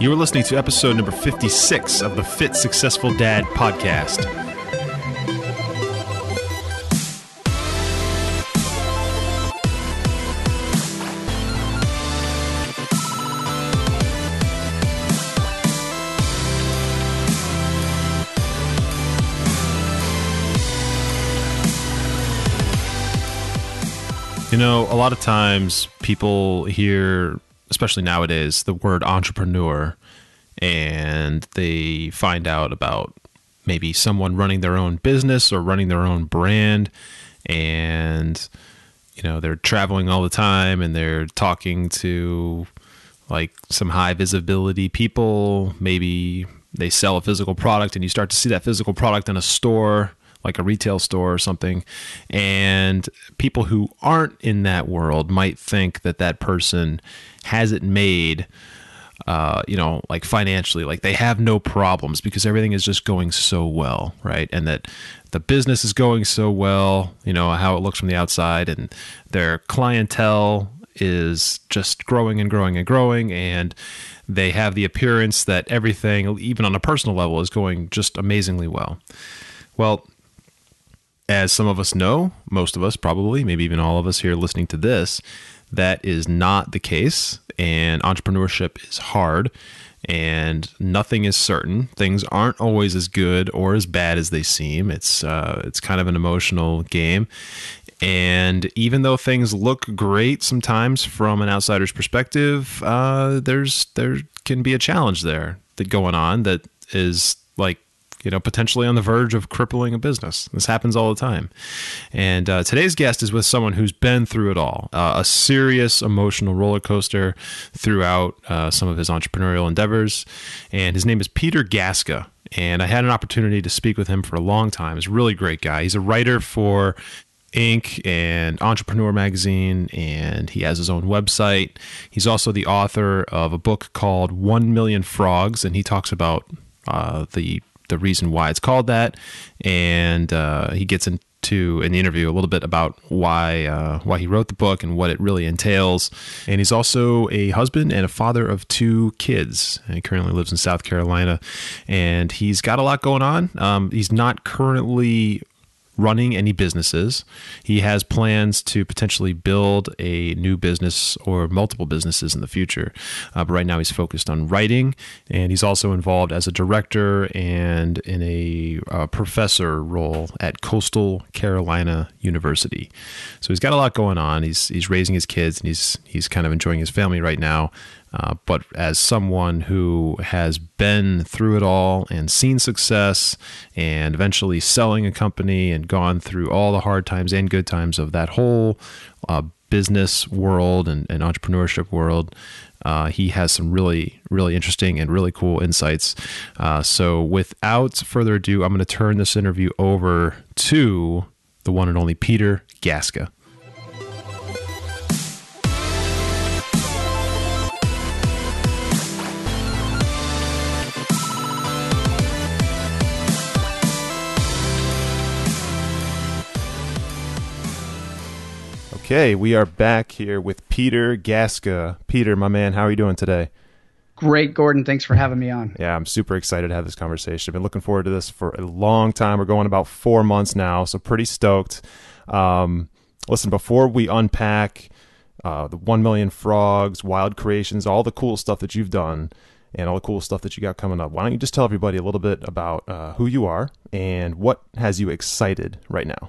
You are listening to episode number 56 of the Fit Successful Dad podcast. You know, a lot of times people hear, especially nowadays, the word entrepreneur, and they find out about maybe someone running their own business or running their own brand, and, you know, they're traveling all the time and they're talking to like some high visibility people. Maybe they sell a physical product and you start to see that physical product in a store, like a retail store or something. And people who aren't in that world might think that that person has it made, you know, like financially, like they have no problems because everything is just going so well, right? And that the business is going so well, you know, how it looks from the outside, and their clientele is just growing and growing and growing. And they have the appearance that everything, even on a personal level, is going just amazingly well. Well, as some of us know, most of us probably, maybe even all of us here listening to this, that is not the case. And entrepreneurship is hard, and nothing is certain. Things aren't always as good or as bad as they seem. It's kind of an emotional game. And even though things look great sometimes from an outsider's perspective, there can be a challenge there that going on that is like, you know, potentially on the verge of crippling a business. This happens all the time. And today's guest is with someone who's been through it all, a serious emotional roller coaster throughout some of his entrepreneurial endeavors. And his name is Peter Gasca. And I had an opportunity to speak with him for a long time. He's a really great guy. He's a writer for Inc and Entrepreneur magazine, and he has his own website. He's also the author of a book called 1 Million Frogs, and he talks about the reason why it's called that, and he gets into in the interview a little bit about why he wrote the book and what it really entails. And he's also a husband and a father of 2 kids, and he currently lives in South Carolina, and he's got a lot going on. He's not currently running any businesses. He has plans to potentially build a new business or multiple businesses in the future. But right now he's focused on writing, and he's also involved as a director and in a professor role at Coastal Carolina University. So he's got a lot going on. He's raising his kids, and he's kind of enjoying his family right now. But as someone who has been through it all and seen success and eventually selling a company and gone through all the hard times and good times of that whole business world and entrepreneurship world, he has some really, really interesting and really cool insights. So without further ado, I'm going to turn this interview over to the one and only Peter Gasca. Okay, we are back here with Peter Gasca. Peter, my man, how are you doing today? Great, Gordon. Thanks for having me on. Yeah, I'm super excited to have this conversation. I've been looking forward to this for a long time. We're going about 4 months now, so pretty stoked. Listen, before we unpack the 1 Million Frogs, Wild Creations, all the cool stuff that you've done and all the cool stuff that you got coming up, why don't you just tell everybody a little bit about who you are and what has you excited right now?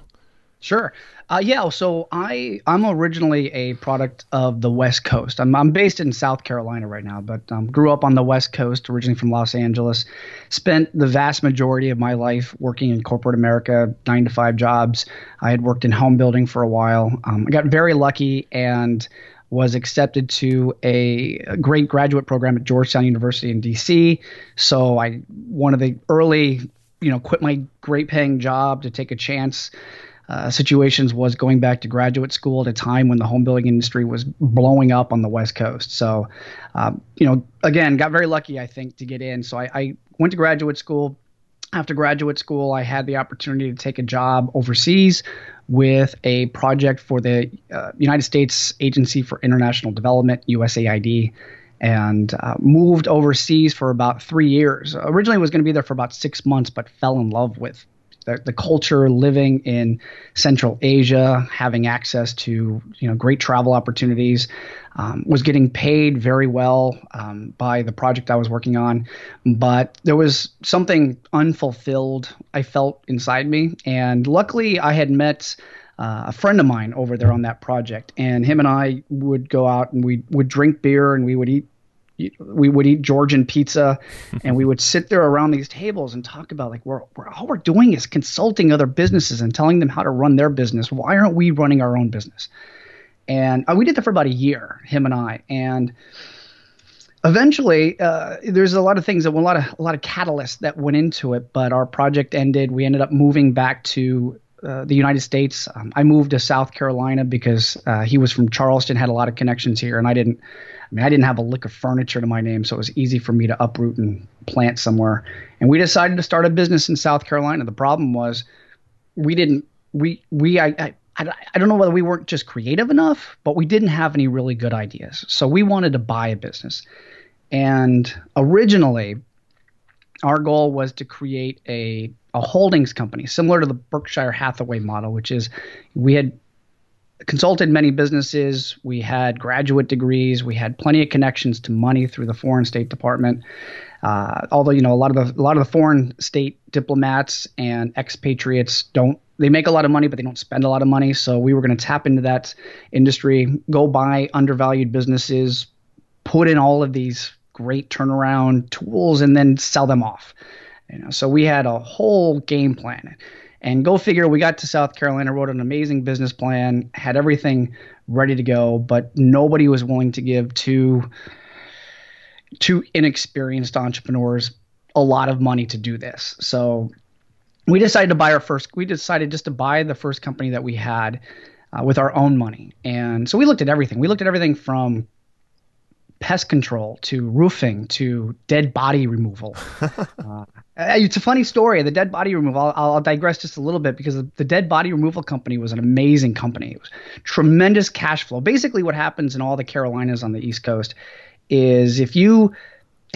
Sure. Yeah. So I'm originally a product of the West Coast. I'm based in South Carolina right now, but grew up on the West Coast, originally from Los Angeles. Spent the vast majority of my life working in corporate America, 9-to-5 jobs. I had worked in home building for a while. I got very lucky and was accepted to a great graduate program at Georgetown University in D.C. So I, one of the early, quit my great paying job to take a chance. Situations was going back to graduate school at a time when the home building industry was blowing up on the West Coast. So, again, got very lucky, I think, to get in. So I went to graduate school. After graduate school, I had the opportunity to take a job overseas with a project for the United States Agency for International Development, USAID. and moved overseas for about 3 years. Originally was going to be there for about 6 months, but fell in love with the culture, living in Central Asia, having access to, you know, great travel opportunities, was getting paid very well by the project I was working on. But there was something unfulfilled I felt inside me. And luckily I had met a friend of mine over there on that project, and him and I would go out and we would drink beer and we would eat Georgian pizza, and we would sit there around these tables and talk about, like, we're all we're doing is consulting other businesses and telling them how to run their business. Why aren't we running our own business? And we did that for about a year, him and I. And eventually, there's a lot of things that a lot of catalysts that went into it. But our project ended. We ended up moving back to the United States. I moved to South Carolina because he was from Charleston, had a lot of connections here, and I didn't have a lick of furniture to my name, so it was easy for me to uproot and plant somewhere. And we decided to start a business in South Carolina. The problem was I don't know whether we weren't just creative enough, but we didn't have any really good ideas. So we wanted to buy a business. And originally, our goal was to create a holdings company, similar to the Berkshire Hathaway model, which is we had consulted many businesses, we had graduate degrees, we had plenty of connections to money through the Foreign State Department. Although, you know, a lot of the foreign state diplomats and expatriates they make a lot of money, but they don't spend a lot of money. So we were going to tap into that industry, go buy undervalued businesses, put in all of these great turnaround tools, and then sell them off. You know, so we had a whole game plan, and go figure, we got to South Carolina, wrote an amazing business plan, had everything ready to go, but nobody was willing to give two inexperienced entrepreneurs a lot of money to do this. So we decided to buy just to buy the first company that we had with our own money. And so we looked at everything. We looked at everything from pest control to roofing to dead body removal. It's a funny story. The dead body removal, I'll digress just a little bit, because the dead body removal company was an amazing company. It was tremendous cash flow. Basically what happens in all the Carolinas on the East Coast is if you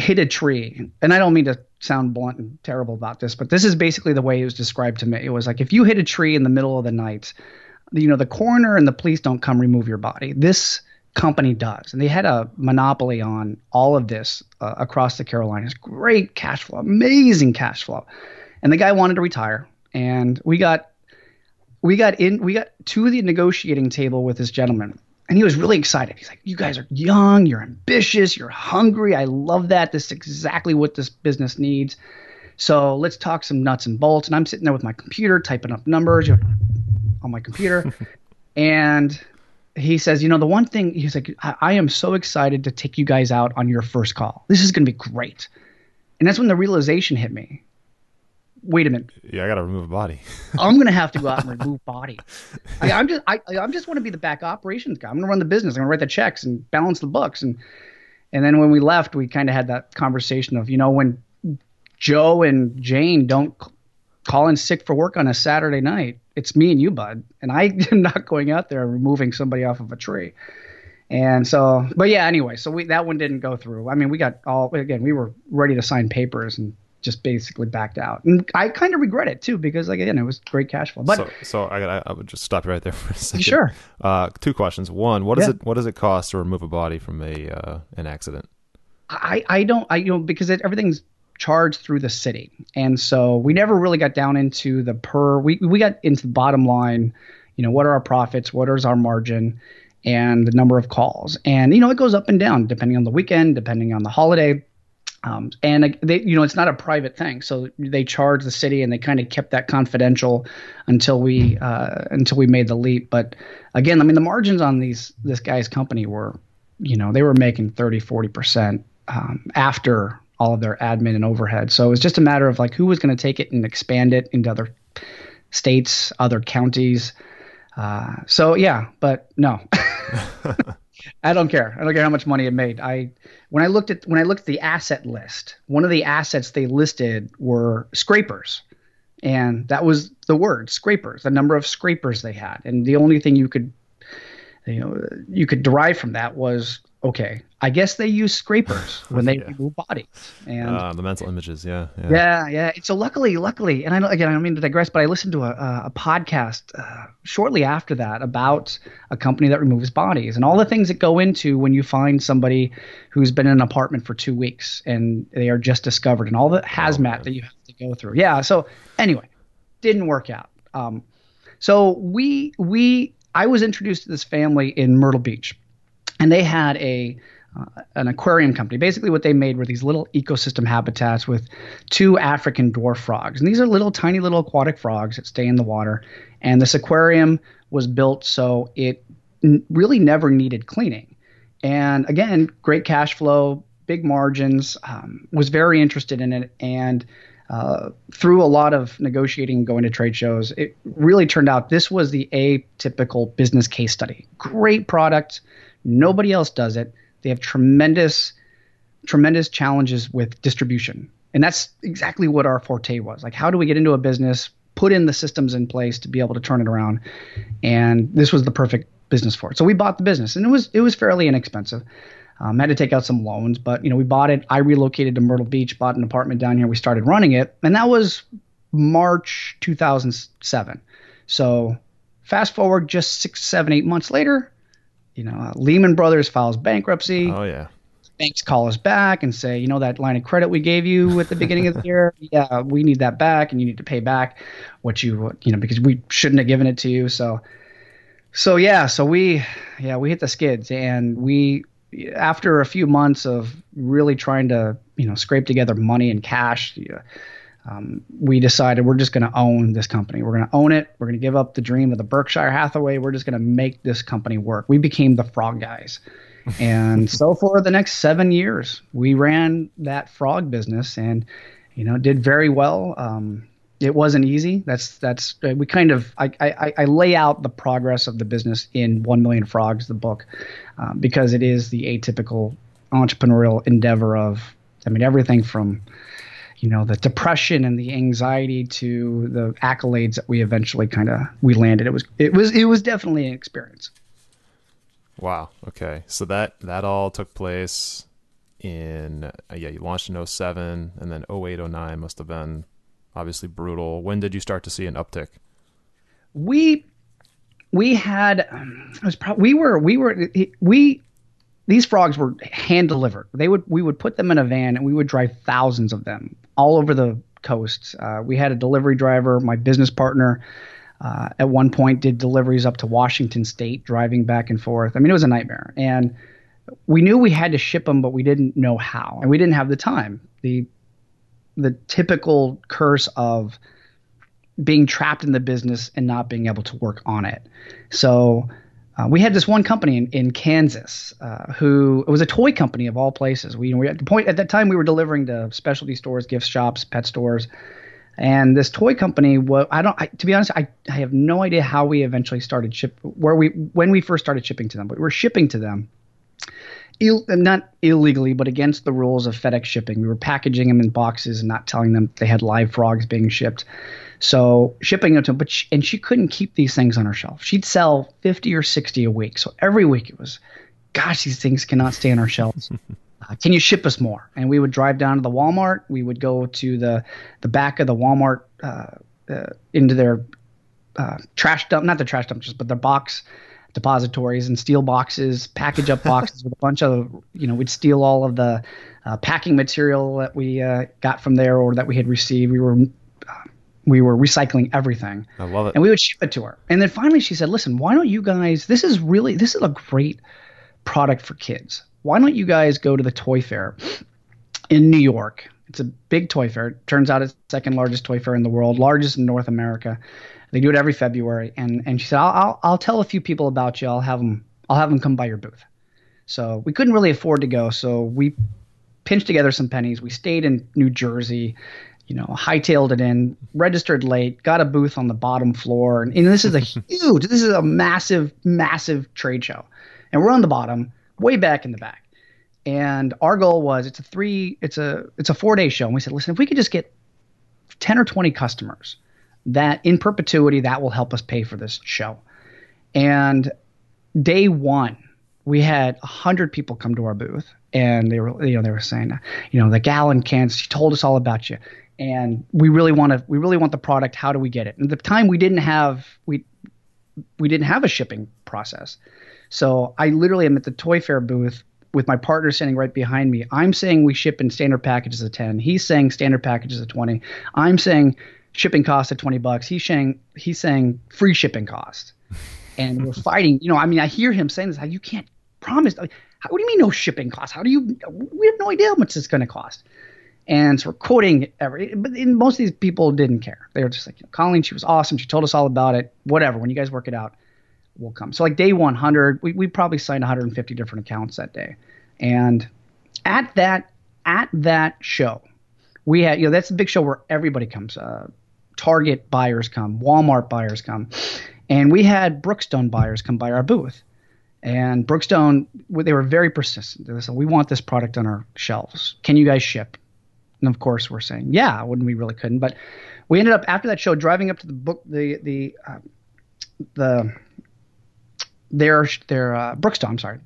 hit a tree, and I don't mean to sound blunt and terrible about this, but this is basically the way it was described to me. It was like, if you hit a tree in the middle of the night, you know, the coroner and the police don't come remove your body. This company does. And they had a monopoly on all of this across the Carolinas. Great cash flow, amazing cash flow. And the guy wanted to retire. And we got to the negotiating table with this gentleman. And he was really excited. He's like, "You guys are young, you're ambitious, you're hungry. I love that. This is exactly what this business needs. So let's talk some nuts and bolts." And I'm sitting there with my computer, typing up numbers on my computer. And he says, "You know, the one thing," he's like, I am so excited to take you guys out on your first call. This is going to be great." And that's when the realization hit me. Wait a minute. Yeah, I got to remove a body. I'm going to have to go out and remove body. I'm just want to be the back operations guy. I'm going to run the business. I'm going to write the checks and balance the books. And then when we left, we kind of had that conversation of, you know, when Joe and Jane don't call in sick for work on a Saturday night, it's me and you, bud. And I am not going out there removing somebody off of a tree. And so, but yeah, anyway, so that one didn't go through. I mean, we were ready to sign papers and just basically backed out. And I kind of regret it too, because like, again, it was great cash flow. But I would just stop you right there for a second. Sure. Two questions. One, what does it cost to remove a body from an accident? Because everything's charged through the city. And so we never really got down into we got into the bottom line, you know, what are our profits, what is our margin, and the number of calls. And, you know, it goes up and down depending on the weekend, depending on the holiday. And they, you know, it's not a private thing. So they charge the city, and they kind of kept that confidential until we made the leap. But again, I mean, the margins on this guy's company were, you know, they were making 30-40% after all of their admin and overhead. So it was just a matter of like who was going to take it and expand it into other states, other counties. So yeah, but no, I don't care. I don't care how much money it made. When I looked at the asset list, one of the assets they listed were scrapers. And that was the word, scrapers, the number of scrapers they had. And the only thing you could derive from that was okay, I guess they use scrapers when they remove bodies. And the mental images, yeah. And so luckily, and I don't mean to digress, but I listened to a podcast shortly after that about a company that removes bodies and all the things that go into when you find somebody who's been in an apartment for 2 weeks and they are just discovered and all the hazmat that you have to go through. Yeah. So anyway, didn't work out. So I was introduced to this family in Myrtle Beach. And they had an aquarium company. Basically what they made were these little ecosystem habitats with two African dwarf frogs. And these are little tiny little aquatic frogs that stay in the water. And this aquarium was built so it really never needed cleaning. And again, great cash flow, big margins, was very interested in it. And through a lot of negotiating, going to trade shows, it really turned out this was the atypical business case study. Great product. Nobody else does it. They have tremendous challenges with distribution. And that's exactly what our forte was. Like, how do we get into a business, put in the systems in place to be able to turn it around? And this was the perfect business for it. So we bought the business, and it was fairly inexpensive. Had to take out some loans, but we bought it. I relocated to Myrtle Beach, bought an apartment down here. We started running it, and that was March 2007. So fast forward just 6, 7, 8 months later, Lehman Brothers files bankruptcy. Oh, yeah. Banks call us back and say, that line of credit we gave you at the beginning of the year, yeah, we need that back, and you need to pay back what you because we shouldn't have given it to you. So we hit the skids, and we, after a few months of really trying to, scrape together money and cash, we decided we're just going to own this company. We're going to own it. We're going to give up the dream of the Berkshire Hathaway. We're just going to make this company work. We became the Frog Guys. And so for the next 7 years, we ran that frog business and, did very well. It wasn't easy. I lay out the progress of the business in 1 Million Frogs, the book, because it is the atypical entrepreneurial endeavor of everything from the depression and the anxiety to the accolades that we eventually we landed. It was definitely an experience. Wow. Okay. So that all took place in, you launched in 2007, and then 2008, 2009 must have been obviously brutal. When did you start to see an uptick? These frogs were hand delivered. We would put them in a van, and we would drive thousands of them all over the coast. We had a delivery driver. My business partner at one point did deliveries up to Washington State, driving back and forth. It was a nightmare. And we knew we had to ship them, but we didn't know how, and we didn't have the time. The typical curse of being trapped in the business and not being able to work on it. So we had this one company in Kansas who – it was a toy company of all places. At that time, we were delivering to specialty stores, gift shops, pet stores. And this toy company – to be honest, I have no idea how we eventually started when we first started shipping to them. But we were shipping to them not illegally, but against the rules of FedEx shipping. We were packaging them in boxes and not telling them they had live frogs being shipped. So shipping them to them, and she couldn't keep these things on her shelf. She'd sell 50 or 60 a week. So every week it was, gosh, these things cannot stay on our shelves. Can you ship us more? And we would drive down to the Walmart. We would go to the back of the Walmart into their trash dump, not the trash dump, but their box depositories, and steal boxes, package up boxes with a bunch of, we'd steal all of the packing material that we got from there or that we had received. We were recycling everything. I love it. And we would ship it to her. And then finally she said, listen, why don't you guys – this is a great product for kids. Why don't you guys go to the toy fair in New York? It's a big toy fair. It turns out it's the second largest toy fair in the world, largest in North America. They do it every February. And she said, I'll tell a few people about you. I'll have them come by your booth. So we couldn't really afford to go. So we pinched together some pennies. We stayed in New Jersey, hightailed it in, registered late, got a booth on the bottom floor. And this is a huge, this is a massive, massive trade show. And we're on the bottom, way back in the back. And our goal was it's a 4-day show. And we said, listen, if we could just get 10 or 20 customers that in perpetuity, that will help us pay for this show. And day one, we had 100 people come to our booth, and they were saying, the gallon cans, she told us all about you, and we really want the product. How do we get it? And at the time we didn't have a shipping process, so I literally am at the Toy Fair booth with my partner standing right behind me. I'm saying we ship in standard packages of 10. He's saying standard packages of 20. I'm saying shipping cost of $20. He's saying free shipping cost, and we're fighting. I hear him saying this. You can't promise. What do you mean no shipping cost? We have no idea how much it's going to cost. And so we're quoting but most of these people didn't care. They were just like, Colleen, she was awesome. She told us all about it. Whatever. When you guys work it out, we'll come. So like day 100, we probably signed 150 different accounts that day. And at that show, we had, that's a big show where everybody comes. Target buyers come, Walmart buyers come. And we had Brookstone buyers come by our booth. And Brookstone, they were very persistent. They said, we want this product on our shelves. Can you guys ship? And of course, we're saying, yeah, when we really couldn't. But we ended up, after that show, driving up to Brookstone. I'm sorry.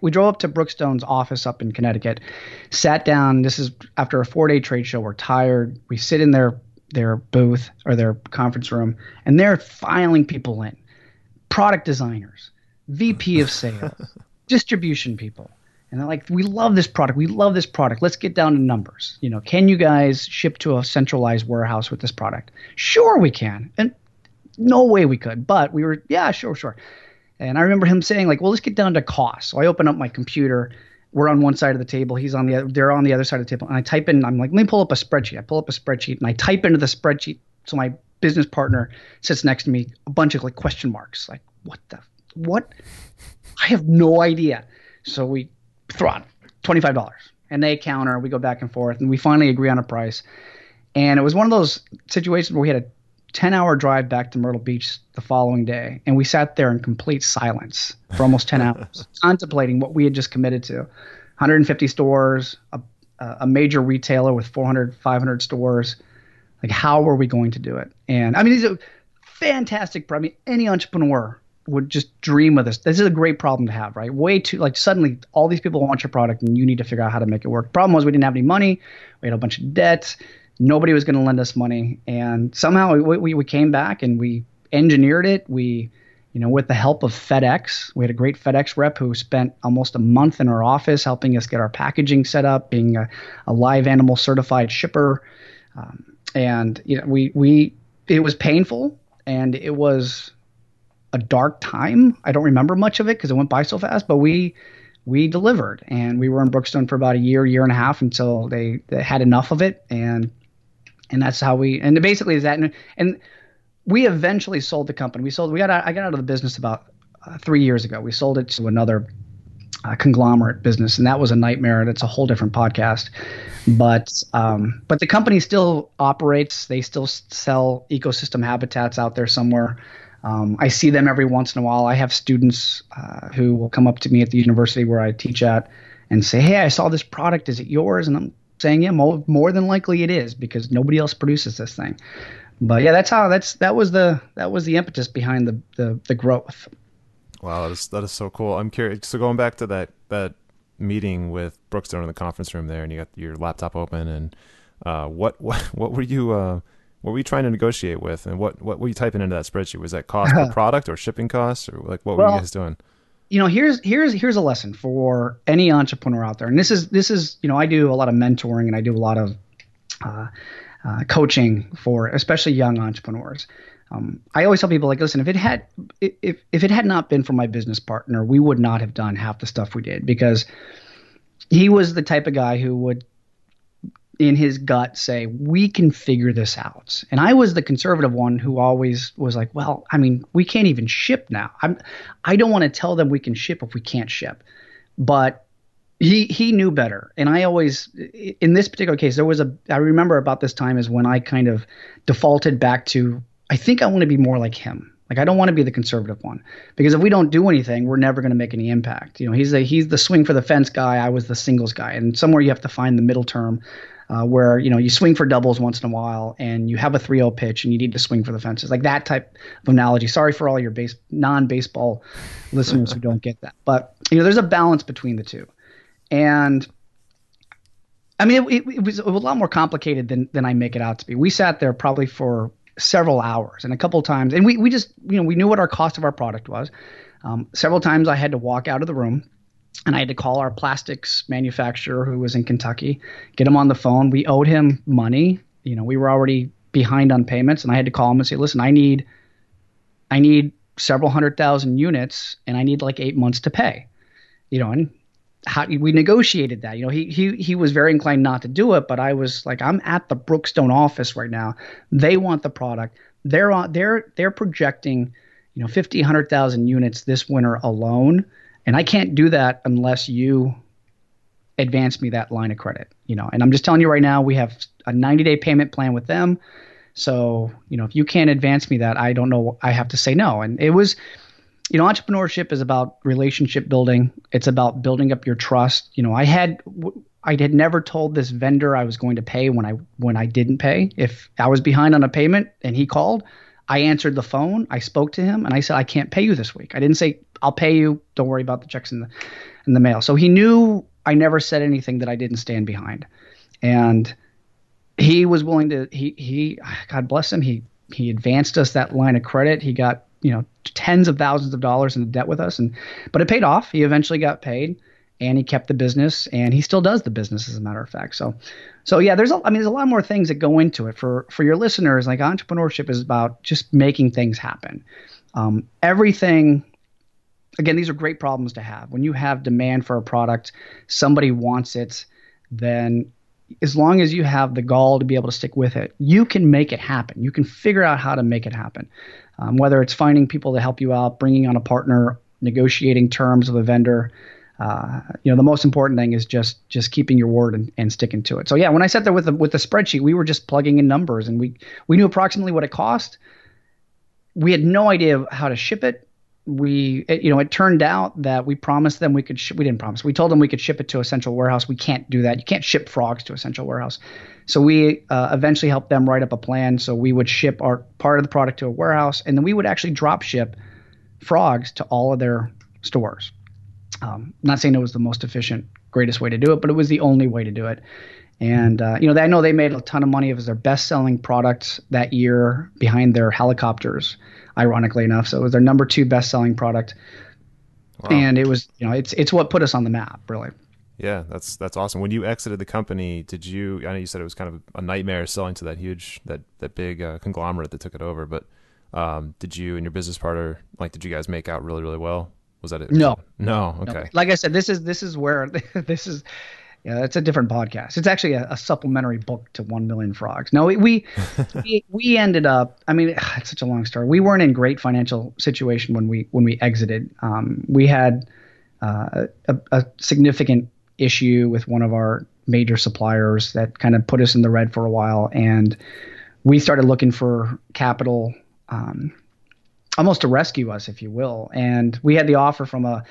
We drove up to Brookstone's office up in Connecticut, sat down. This is after a 4-day trade show. We're tired. We sit in their booth or their conference room, and they're filing people in, product designers, VP of sales, distribution people. And they're like, we love this product. Let's get down to numbers. Can you guys ship to a centralized warehouse with this product? Sure we can. And no way we could. But we were, yeah, sure. And I remember him saying, like, well, let's get down to cost. So I open up my computer. We're on one side of the table. He's on the other. They're on the other side of the table. And I type in, I'm like, let me pull up a spreadsheet. I pull up a spreadsheet, and I type into the spreadsheet. So my business partner sits next to me, a bunch of, like, question marks. Like, what? I have no idea. So we throw out $25. And they counter. We go back and forth. And we finally agree on a price. And it was one of those situations where we had a 10-hour drive back to Myrtle Beach the following day, and we sat there in complete silence for almost 10 hours, contemplating what we had just committed to. 150 stores, a major retailer with 400, 500 stores. Like, how were we going to do it? And, these are fantastic. I mean, any entrepreneur would just dream of this. This is a great problem to have, right? Way too, like, suddenly all these people want your product, and you need to figure out how to make it work. Problem was, we didn't have any money. We had a bunch of debts. Nobody was going to lend us money, and somehow we came back and we engineered it. We, with the help of FedEx, we had a great FedEx rep who spent almost a month in our office helping us get our packaging set up, being a live animal certified shipper, it was painful, and it was a dark time. I don't remember much of it because it went by so fast, but we delivered, and we were in Brookstone for about a year and a half until they had enough of it. And that's how and we eventually sold the company. I got out of the business about 3 years ago. We sold it to another conglomerate business, and that was a nightmare. That's a whole different podcast. But the company still operates. They still sell ecosystem habitats out there somewhere. I see them every once in a while. I have students who will come up to me at the university where I teach at and say, hey, I saw this product. Is it yours? And I'm saying, yeah, more than likely it is, because nobody else produces this thing. But yeah, that was the impetus behind the growth. Wow, that is so cool. I'm curious. So going back to that meeting with Brookstone in the conference room there, and you got your laptop open, and what were you what were you trying to negotiate with, and what were you typing into that spreadsheet? Was that cost per product or shipping costs, or like what were you guys doing? Here's a lesson for any entrepreneur out there. And this is, I do a lot of mentoring, and I do a lot of coaching for especially young entrepreneurs. I always tell people, like, listen, if it had not been for my business partner, we would not have done half the stuff we did, because he was the type of guy who would, in his gut, say, we can figure this out. And I was the conservative one who always was like, well, we can't even ship now. I don't want to tell them we can ship if we can't ship. But he knew better. And I always, in this particular case, I remember about this time is when I kind of defaulted back to, I think I want to be more like him. Like, I don't want to be the conservative one, because if we don't do anything, we're never going to make any impact. He's the swing for the fence guy. I was the singles guy. And somewhere you have to find the middle term, where, you swing for doubles once in a while, and you have a 3-0 pitch, and you need to swing for the fences, like that type of analogy. Sorry for all your non-baseball listeners who don't get that. But you know, there's a balance between the two. And I mean, it was a lot more complicated than I make it out to be. We sat there probably for several hours and a couple of times, and we just, you know, we knew what our cost of our product was. Several times I had to walk out of the room and I had to call our plastics manufacturer who was in Kentucky, get him on the phone. We owed him money. You know, we were already behind on payments, and I had to call him and say, listen, I need several 100,000 units and I need like 8 months to pay, you know, and how we negotiated that. You know, he was very inclined not to do it, but I was like, I'm at the Brookstone office right now. They want the product. They're projecting, you know, 50, 100,000 units this winter alone. And I can't do that unless you advance me that line of credit, you know. And I'm just telling you right now, we have a 90-day payment plan with them. So, you know, if you can't advance me that, I don't know. I have to say no. And it was, you know, entrepreneurship is about relationship building. It's about building up your trust. You know, I had never told this vendor I was going to pay when I didn't pay. If I was behind on a payment and he called, I answered the phone. I spoke to him and I said, I can't pay you this week. I didn't say, I'll pay you. Don't worry about the checks in the mail. So he knew I never said anything that I didn't stand behind. And he was willing to, he God bless him. He advanced us that line of credit. He got, you know, tens of thousands of dollars in debt with us. But it paid off. He eventually got paid and he kept the business, and he still does the business, as a matter of fact. So yeah, there's a lot more things that go into it for your listeners. Like, entrepreneurship is about just making things happen. Everything, again, these are great problems to have. When you have demand for a product, somebody wants it, then as long as you have the gall to be able to stick with it, you can make it happen. You can figure out how to make it happen. Whether it's finding people to help you out, bringing on a partner, negotiating terms with a vendor, you know, the most important thing is just keeping your word and sticking to it. So yeah, when I sat there with the spreadsheet, we were just plugging in numbers, and we knew approximately what it cost. We had no idea how to ship it. It turned out that we promised them we told them we could ship it to Essential Warehouse. We can't do that. You can't ship frogs to Essential Warehouse. So we eventually helped them write up a plan. So we would ship our part of the product to a warehouse, and then we would actually drop ship frogs to all of their stores. I'm not saying it was the most efficient, greatest way to do it, but it was the only way to do it. And, you know, I know they made a ton of money. It was their best-selling product that year behind their helicopters, ironically enough. So it was their number 2 best-selling product. Wow. And it was, you know, it's what put us on the map, really. Yeah, that's awesome. When you exited the company, I know you said it was kind of a nightmare selling to that big conglomerate that took it over, but did you and your business partner, like, did you guys make out really, really well? Was that it? No. Okay. No. Like I said, this is where this is. Yeah, it's a different podcast. It's actually a supplementary book to 1 Million Frogs. No, we ended up, I mean, it's such a long story. We weren't in great financial situation when we exited. We had a significant issue with one of our major suppliers that kind of put us in the red for a while, and we started looking for capital, almost to rescue us, if you will. And we had the offer from a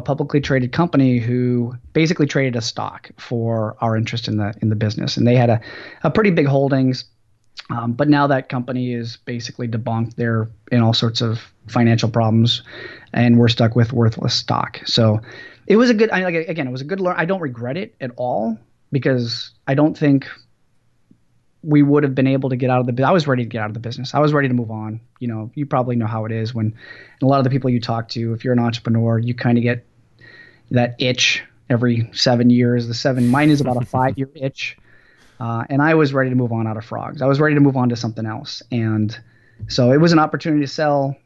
publicly traded company who basically traded a stock for our interest in the business. And they had a pretty big holdings. But now that company is basically debunked. They're in all sorts of financial problems, and we're stuck with worthless stock. So it was a good learn. I don't regret it at all, because I don't think we would have been able to get out of the business. I was ready to get out of the business. I was ready to move on. You know, you probably know how it is when, and a lot of the people you talk to, if you're an entrepreneur, you kind of get that itch every 7 years. Mine is about a 5-year itch. And I was ready to move on out of frogs. I was ready to move on to something else. And so it was an opportunity to sell.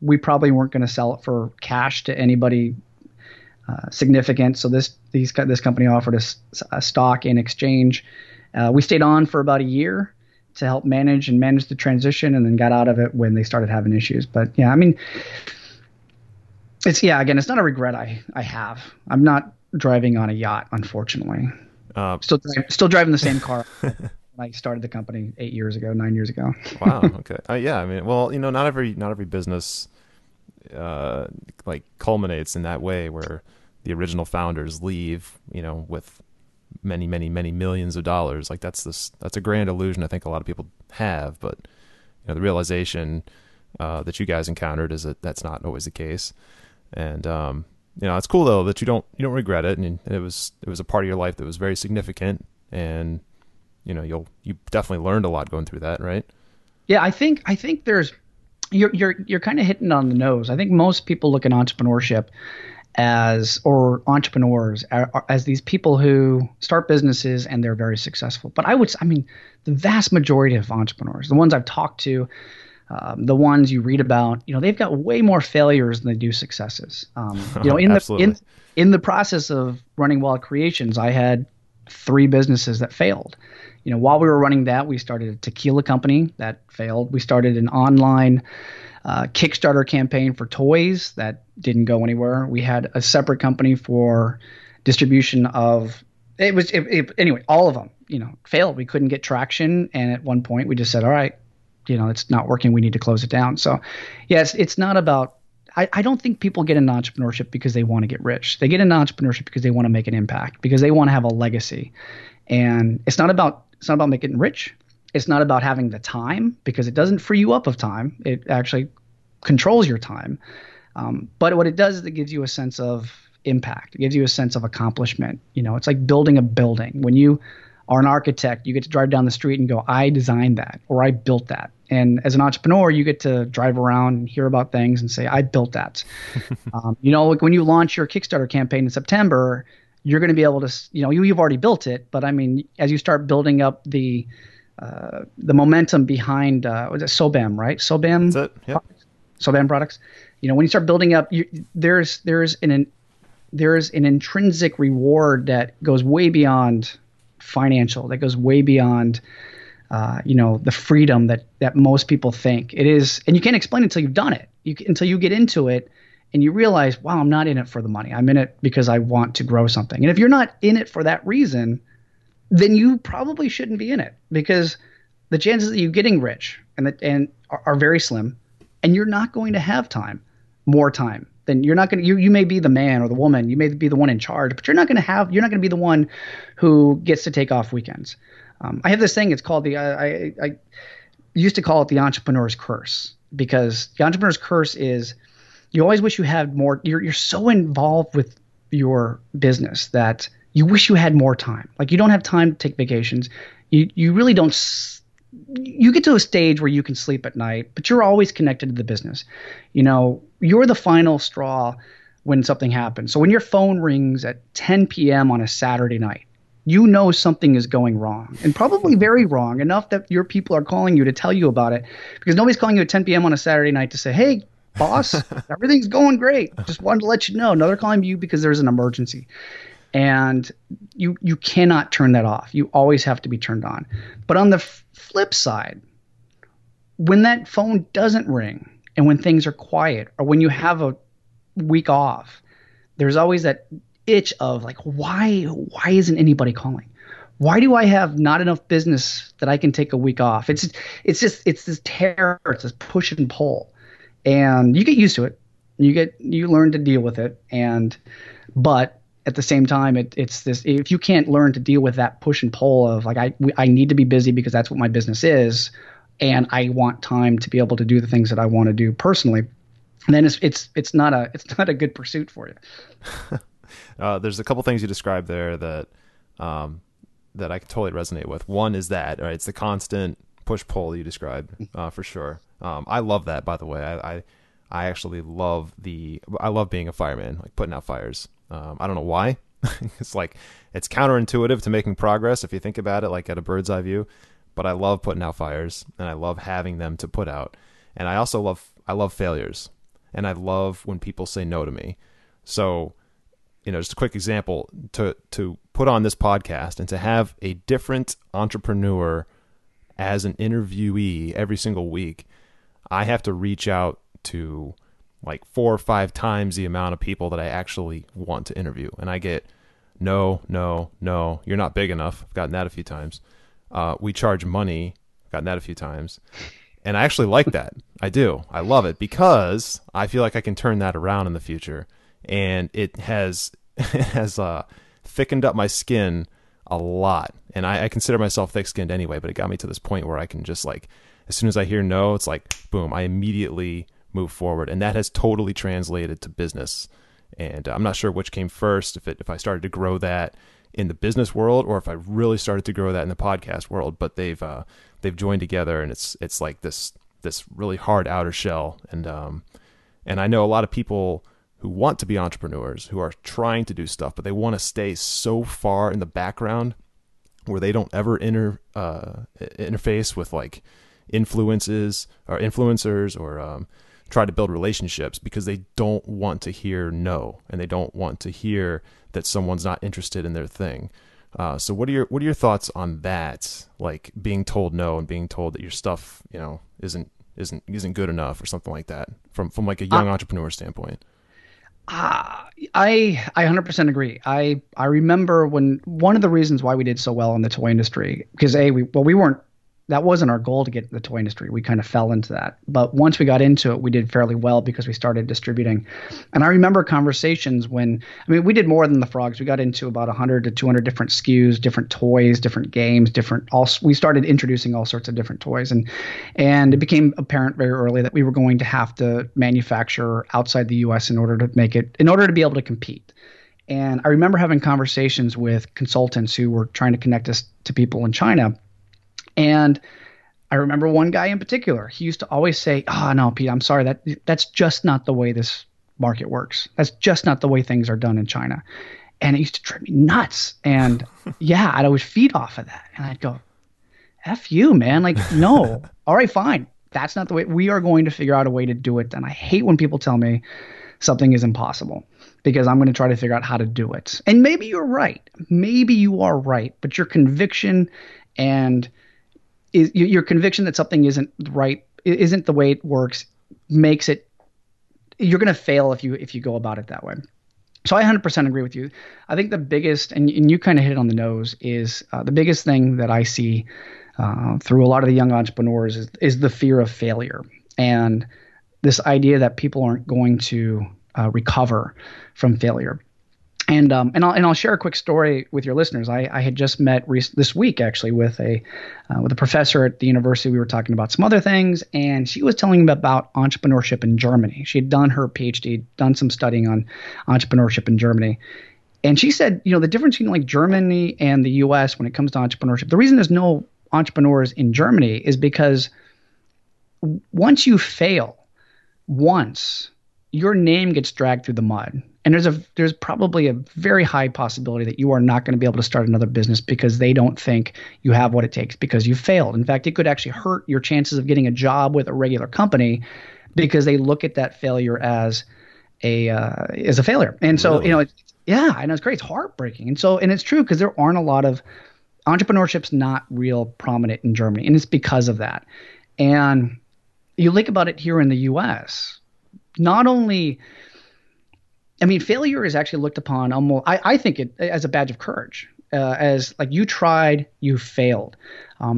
We probably weren't going to sell it for cash to anybody significant. So this company offered us a stock in exchange. We stayed on for about a year to help manage the transition, and then got out of it when they started having issues. But yeah, I mean, it's not a regret I have. I'm not driving on a yacht, unfortunately. Still driving the same car when I started the company 9 years ago. Wow. Okay. Yeah. I mean, well, you know, not every business like culminates in that way, where the original founders leave, you know, with many, many, many millions of dollars. Like, that's a grand illusion I think a lot of people have, but you know, the realization that you guys encountered is that that's not always the case. And you know, it's cool though that you don't regret it, and it was a part of your life that was very significant, and you know, you definitely learned a lot going through that, right? Yeah, I think there's you're kind of hitting on the nose. I think most people look at entrepreneurship as these people who start businesses and they're very successful. But I mean, the vast majority of entrepreneurs, the ones I've talked to, the ones you read about, you know, they've got way more failures than they do successes. You know, in the process of running Wild Creations, I had 3 businesses that failed. You know, while we were running that, we started a tequila company that failed. We started an online Kickstarter campaign for toys that didn't go anywhere. We had a separate company for distribution of anyway, all of them, you know, failed. We couldn't get traction, and at one point we just said, all right, you know, it's not working, we need to close it down. So yes, it's not about I don't think people get into entrepreneurship because they want to get rich. They get into entrepreneurship because they want to make an impact, because they want to have a legacy. And it's not about making rich. It's not about having the time, because it doesn't free you up of time. It actually controls your time. But what it does is it gives you a sense of impact. It gives you a sense of accomplishment. You know, it's like building a building. When you are an architect, you get to drive down the street and go, I designed that, or I built that. And as an entrepreneur, you get to drive around and hear about things and say, I built that. You know, like when you launch your Kickstarter campaign in September, you're going to be able to, you know, you've already built it. But I mean, as you start building up the momentum behind was it Sobam, right? Sobam. That's it. Yep. Sobam products. You know, when you start building up, there's an intrinsic reward that goes way beyond financial, that goes way beyond you know, the freedom that most people think it is. And you can't explain it until you've done it, until you get into it and you realize, wow, I'm not in it for the money. I'm in it because I want to grow something. And if you're not in it for that reason, then you probably shouldn't be in it, because the chances that you getting rich are very slim, and you're not going to have more time. Then you're not going to, you may be the man or the woman, you may be the one in charge, but you're not going to be the one who gets to take off weekends. I have this thing, it's called I used to call it the entrepreneur's curse, because the entrepreneur's curse is you always wish you had more, you're so involved with your business that you wish you had more time. Like, you don't have time to take vacations. You really don't. You get to a stage where you can sleep at night, but you're always connected to the business. You know, you're the final straw when something happens. So when your phone rings at 10 p.m. on a Saturday night, you know something is going wrong, and probably very wrong, enough that your people are calling you to tell you about it, because nobody's calling you at 10 p.m. on a Saturday night to say, hey, boss, everything's going great, just wanted to let you know. No, they're calling you because there's an emergency. And you cannot turn that off. You always have to be turned on. But on the flip side, when that phone doesn't ring, and when things are quiet, or when you have a week off, there's always that itch of like, why isn't anybody calling? Why do I have not enough business that I can take a week off? It's this terror, it's this push and pull. And you get used to it. You learn to deal with it. But at the same time, it's this, if you can't learn to deal with that push and pull of like, I need to be busy because that's what my business is, and I want time to be able to do the things that I want to do personally, then it's not a good pursuit for you. There's a couple things you described there that that I could totally resonate with. One is that, right, it's the constant push pull you described, for sure. I love that, by the way. I actually love I love being a fireman, like putting out fires. I don't know why. It's like, it's counterintuitive to making progress if you think about it, like at a bird's eye view, but I love putting out fires, and I love having them to put out. And I also love failures, and I love when people say no to me. So, you know, just a quick example to put on this podcast and to have a different entrepreneur as an interviewee every single week, I have to reach out to like 4 or 5 times the amount of people that I actually want to interview. And I get, no, you're not big enough. I've gotten that a few times. We charge money. I've gotten that a few times. And I actually like that. I do. I love it, because I feel like I can turn that around in the future. And it has thickened up my skin a lot. And I consider myself thick-skinned anyway, but it got me to this point where I can just like, as soon as I hear no, it's like, boom, I immediately move forward. And that has totally translated to business. And I'm not sure which came first, if I started to grow that in the business world or if I really started to grow that in the podcast world, but they've joined together, and it's like this really hard outer shell. And I know a lot of people who want to be entrepreneurs, who are trying to do stuff, but they want to stay so far in the background where they don't ever interface with like influencers or try to build relationships, because they don't want to hear no, and they don't want to hear that someone's not interested in their thing. So what are your thoughts on that? Like being told no and being told that your stuff, you know, isn't good enough or something like that from like a young entrepreneur standpoint. I 100% agree. I remember when one of the reasons why we did so well in the toy industry, because that wasn't our goal to get into the toy industry. We kind of fell into that. But once we got into it, we did fairly well because we started distributing. And I remember conversations when, I mean, we did more than the frogs. We got into about 100 to 200 different SKUs, different toys, different games, we started introducing all sorts of different toys. And it became apparent very early that we were going to have to manufacture outside the US in order to be able to compete. And I remember having conversations with consultants who were trying to connect us to people in China. And I remember one guy in particular, he used to always say, "Oh, no, Pete, I'm sorry. That's just not the way this market works. That's just not the way things are done in China." And it used to drive me nuts. And yeah, I'd always feed off of that. And I'd go, "F you, man. Like, no. All right, fine. That's not the way. We are going to figure out a way to do it." And I hate when people tell me something is impossible, because I'm going to try to figure out how to do it. And maybe you're right. Maybe you are right. But your conviction that something isn't right, isn't the way it works, makes it you're going to fail if you go about it that way. So I 100% agree with you. I think the biggest, and you kind of hit it on the nose, is the biggest thing that I see through a lot of the young entrepreneurs is the fear of failure, and this idea that people aren't going to recover from failure. And I'll share a quick story with your listeners. I had just met this week actually with a professor at the university. We were talking about some other things, and she was telling me about entrepreneurship in Germany. She had done her PhD, done some studying on entrepreneurship in Germany, and she said, you know, the difference between like Germany and the U.S. when it comes to entrepreneurship. The reason there's no entrepreneurs in Germany is because once you fail once, your name gets dragged through the mud. And there's probably a very high possibility that you are not going to be able to start another business because they don't think you have what it takes because you failed. In fact, it could actually hurt your chances of getting a job with a regular company because they look at that failure as a failure. And so, really? You know, I know it's great. It's heartbreaking. And it's true, because there aren't a lot of – entrepreneurship's not real prominent in Germany, and it's because of that. And you think about it here in the U.S., not only – I mean, failure is actually looked upon almost, I think, it as a badge of courage, as like you tried, you failed.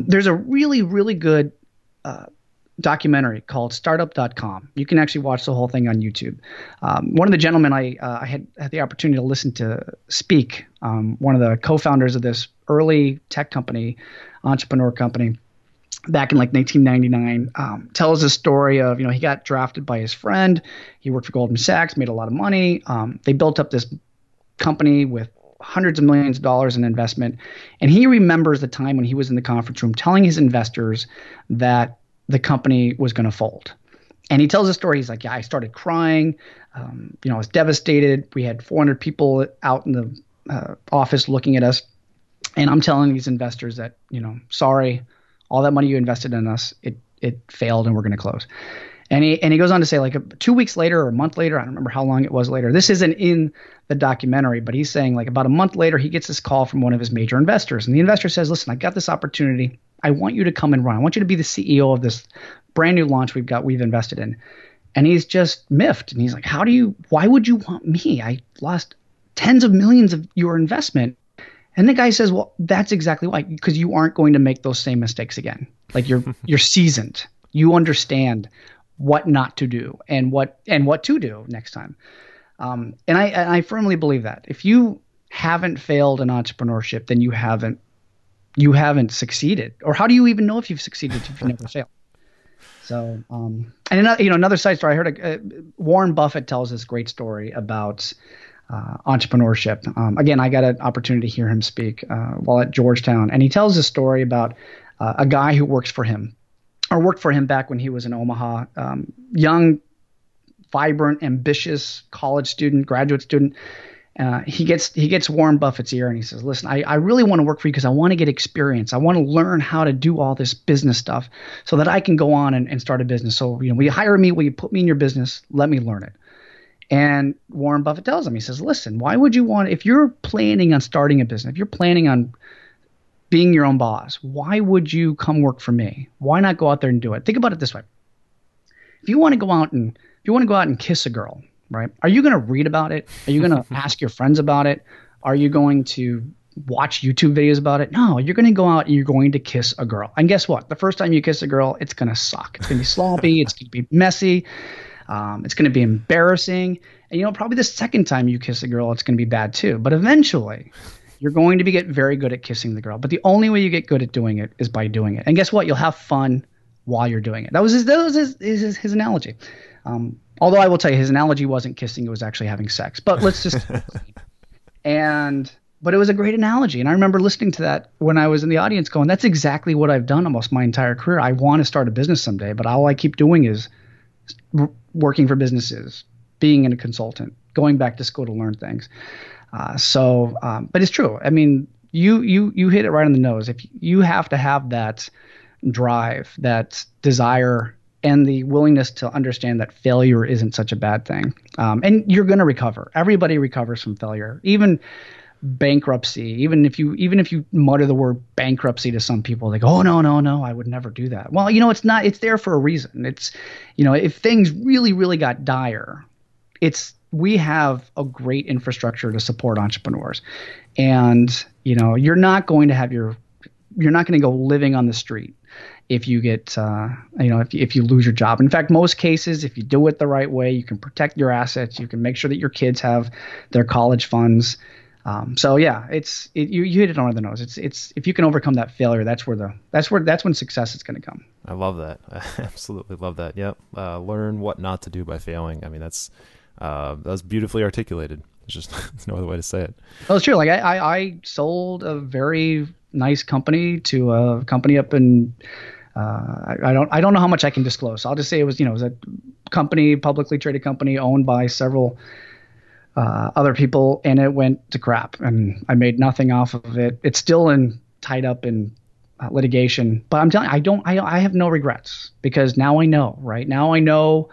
There's a really, really good documentary called Startup.com. You can actually watch the whole thing on YouTube. One of the gentlemen I had the opportunity to listen to speak, one of the co-founders of this early tech company, entrepreneur company, back in like 1999, tells a story of, you know, he got drafted by his friend. He worked for Goldman Sachs, made a lot of money. They built up this company with hundreds of millions of dollars in investment. And he remembers the time when he was in the conference room telling his investors that the company was going to fold. And he tells a story. He's like, "Yeah, I started crying. You know, I was devastated. We had 400 people out in the office looking at us. And I'm telling these investors that, you know, sorry, all that money you invested in us, it failed, and we're going to close." And he goes on to say, like 2 weeks later or a month later, I don't remember how long it was later. This isn't in the documentary, but he's saying like about a month later, he gets this call from one of his major investors. And the investor says, "Listen, I got this opportunity. I want you to come and run. I want you to be the CEO of this brand new launch we've invested in." And he's just miffed. And he's like, why would you want me? I lost tens of millions of your investment. And the guy says, "Well, that's exactly why, because you aren't going to make those same mistakes again. Like you're seasoned. You understand what not to do and what to do next time." And I firmly believe that if you haven't failed in entrepreneurship, then you haven't succeeded. Or how do you even know if you've succeeded if you never failed? So, and another, another side story. I heard Warren Buffett tells this great story about entrepreneurship. Again, I got an opportunity to hear him speak while at Georgetown, and he tells a story about a guy who works for him, or worked for him back when he was in Omaha, young, vibrant, ambitious college student, graduate student. He gets Warren Buffett's ear and he says, listen, I really want to work for you because I want to get experience. I want to learn how to do all this business stuff so that I can go on and start a business. So, will you hire me? Will you put me in your business? Let me learn it. And Warren Buffett tells him, he says, listen, why would you want, if you're planning on starting a business, if you're planning on being your own boss, why would you come work for me? Why not go out there and do it? Think about it this way. If you want to go out and kiss a girl, right? Are you going to read about it? Are you going to ask your friends about it? Are you going to watch YouTube videos about it? No, you're going to go out and you're going to kiss a girl. And guess what? The first time you kiss a girl, it's going to suck. It's going to be sloppy. It's going to be messy. It's going to be embarrassing. And, probably the second time you kiss a girl, it's going to be bad too. But eventually, you're going to get very good at kissing the girl. But the only way you get good at doing it is by doing it. And guess what? You'll have fun while you're doing it. That was his analogy. Although I will tell you, his analogy wasn't kissing; it was actually having sex. But let's just but it was a great analogy, and I remember listening to that when I was in the audience, going, "That's exactly what I've done almost my entire career. I want to start a business someday, but all I keep doing is working for businesses, being a consultant, going back to school to learn things." But it's true. I mean, you hit it right on the nose. If you have to have that drive, that desire, and the willingness to understand that failure isn't such a bad thing. And you're going to recover. Everybody recovers from failure, even bankruptcy. Even if you mutter the word bankruptcy to some people, they go, "Oh, no, I would never do that." Well, it's there for a reason. It's, if things really, really got dire, we have a great infrastructure to support entrepreneurs. And, you're not going to have you're not going to go living on the street if you get, if you lose your job. In fact, most cases, if you do it the right way, you can protect your assets. You can make sure that your kids have their college funds. You hit it on the nose. It's if you can overcome that failure, that's when success is going to come. I love that. I absolutely love that. Yep. Learn what not to do by failing. I mean, that's beautifully articulated. There's just no other way to say it. Well, it's true. Like I sold a very nice company to a company up in. I don't know how much I can disclose. So I'll just say it was a company, publicly traded company, owned by several other people, and it went to crap. And I made nothing off of it. It's still tied up in litigation. But I'm telling you, I have no regrets because now I know. Right now, I know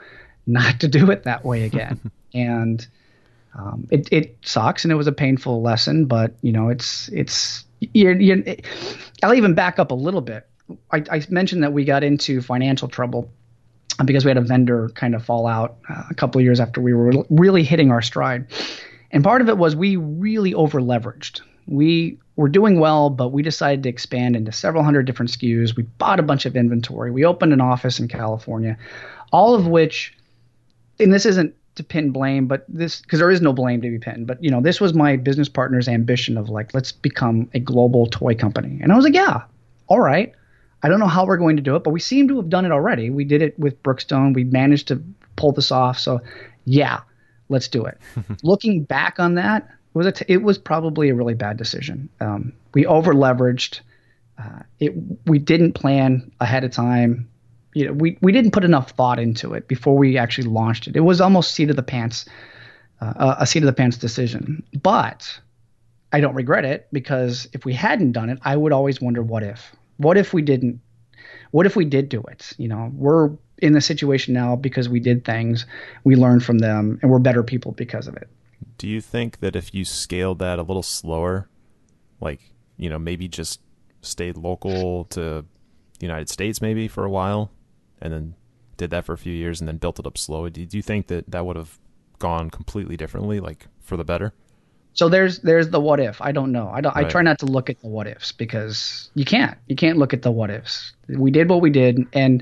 not to do it that way again. And it sucks, and it was a painful lesson. But I'll even back up a little bit. I mentioned that we got into financial trouble because we had a vendor kind of fall out a couple of years after we were really hitting our stride. And part of it was we really over-leveraged. We were doing well, but we decided to expand into several hundred different SKUs. We bought a bunch of inventory. We opened an office in California, all of which – and this isn't to pin blame, but this, because there is no blame to be pinned, but this was my business partner's ambition of like, let's become a global toy company. And I was like, yeah, all right. I don't know how we're going to do it, but we seem to have done it already. We did it with Brookstone. We managed to pull this off. So yeah, let's do it. Looking back on that, it was probably a really bad decision. We over-leveraged. We didn't plan ahead of time. We didn't put enough thought into it before we actually launched it. It was almost a seat of the pants decision. But I don't regret it because if we hadn't done it, I would always wonder what if. What if we didn't? What if we did do it? We're in the situation now because we did things, we learned from them, and we're better people because of it. Do you think that if you scaled that a little slower, like maybe just stayed local to the United States maybe for a while? And then did that for a few years and then built it up slowly. Do you think that would have gone completely differently, like for the better? So there's the what if. I don't know. Right. I try not to look at the what ifs because you can't. You can't look at the what ifs. We did what we did. And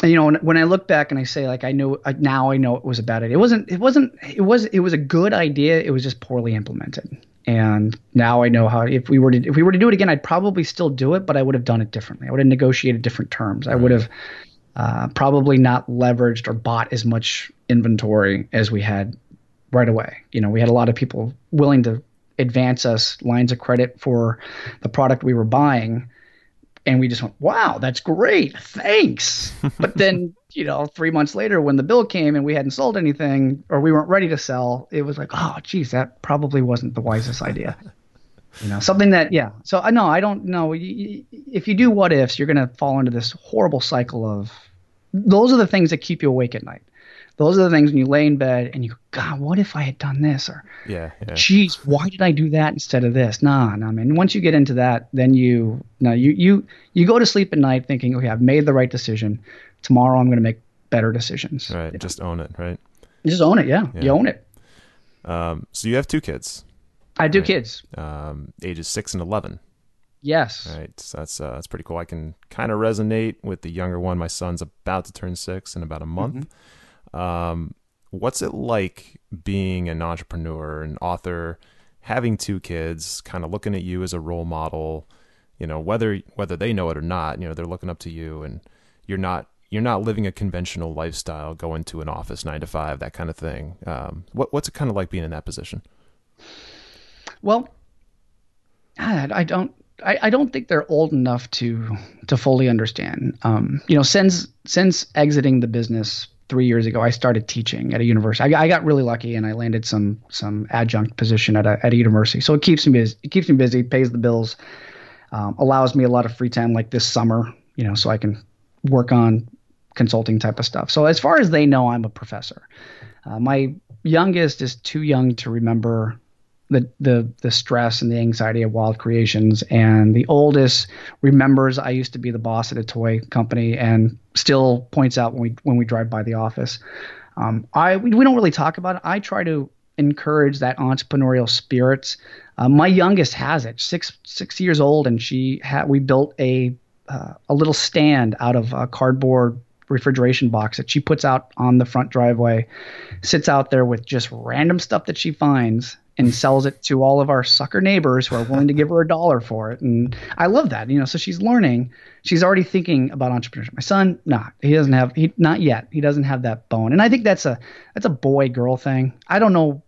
when I look back and I say like, now I know it was a bad idea. It was a good idea. It was just poorly implemented. And now I know how. If we were to do it again, I'd probably still do it, but I would have done it differently. I would have negotiated different terms. I would have probably not leveraged or bought as much inventory as we had right away. You know, we had a lot of people willing to advance us lines of credit for the product we were buying, and we just went, "Wow, that's great, thanks." But then, you know, 3 months later, when the bill came and we hadn't sold anything or we weren't ready to sell, it was like, oh, geez, that probably wasn't the wisest idea. You know, something that, yeah. So no, I don't know. If you do what ifs, you're going to fall into this horrible cycle of, those are the things that keep you awake at night. Those are the things when you lay in bed and you go, God, what if I had done this? Or, geez, why did I do that instead of this? Nah, I mean, once you get into that, then you go to sleep at night thinking, okay, I've made the right decision. Tomorrow I'm going to make better decisions. Right. Yeah. Just own it, right? Just own it. Yeah. You own it. So you have two kids. I do, right? Kids. Ages 6 and 11. Yes. All right. So that's pretty cool. I can kind of resonate with the younger one. My son's about to turn 6 in about a month. Mm-hmm. What's it like being an entrepreneur, an author, having two kids, kind of looking at you as a role model, you know, whether they know it or not, you know, they're looking up to you, and you're not living a conventional lifestyle, going to an office 9 to 5, that kind of thing. What's it kind of like being in that position? Well, I don't think they're old enough to fully understand. You know, since exiting the business 3 years ago, I started teaching at a university. I got really lucky and I landed some adjunct position at a university. So it keeps me busy, pays the bills, allows me a lot of free time, like this summer, you know, so I can work on consulting type of stuff. So as far as they know, I'm a professor. My youngest is too young to remember the stress and the anxiety of Wild Creations, and the oldest remembers I used to be the boss at a toy company and still points out when we drive by the office. We don't really talk about it. I try to encourage that entrepreneurial spirit. My youngest has it. Six years old, and we built a little stand out of a cardboard refrigeration box that she puts out on the front driveway, sits out there with just random stuff that she finds, and sells it to all of our sucker neighbors who are willing to give her $1 for it. And I love that, you know, so she's learning. She's already thinking about entrepreneurship. My son, he doesn't have that bone. And I think that's a boy girl thing. I don't know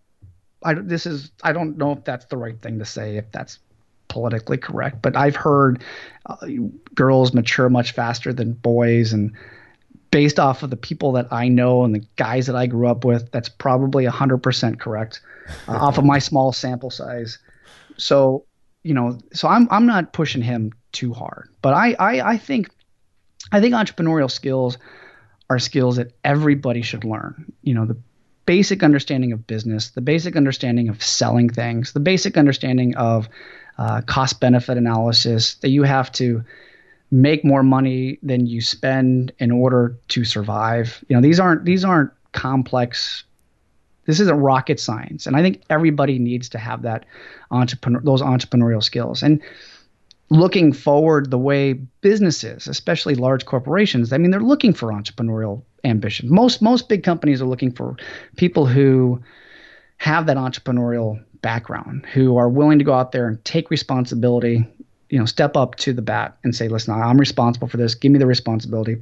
if that's the right thing to say, if that's politically correct, but I've heard girls mature much faster than boys, and based off of the people that I know and the guys that I grew up with, that's probably 100% correct off of my small sample size. So, you know, I'm not pushing him too hard, but I think entrepreneurial skills are skills that everybody should learn. You know, the basic understanding of business, the basic understanding of selling things, the basic understanding of cost benefit analysis, that you have to make more money than you spend in order to survive. You know, these aren't complex. This isn't rocket science. And I think everybody needs to have that those entrepreneurial skills. And looking forward, the way businesses, especially large corporations, I mean, they're looking for entrepreneurial ambition. Most big companies are looking for people who have that entrepreneurial background, who are willing to go out there and take responsibility, you know, step up to the bat and say, listen, I'm responsible for this. Give me the responsibility.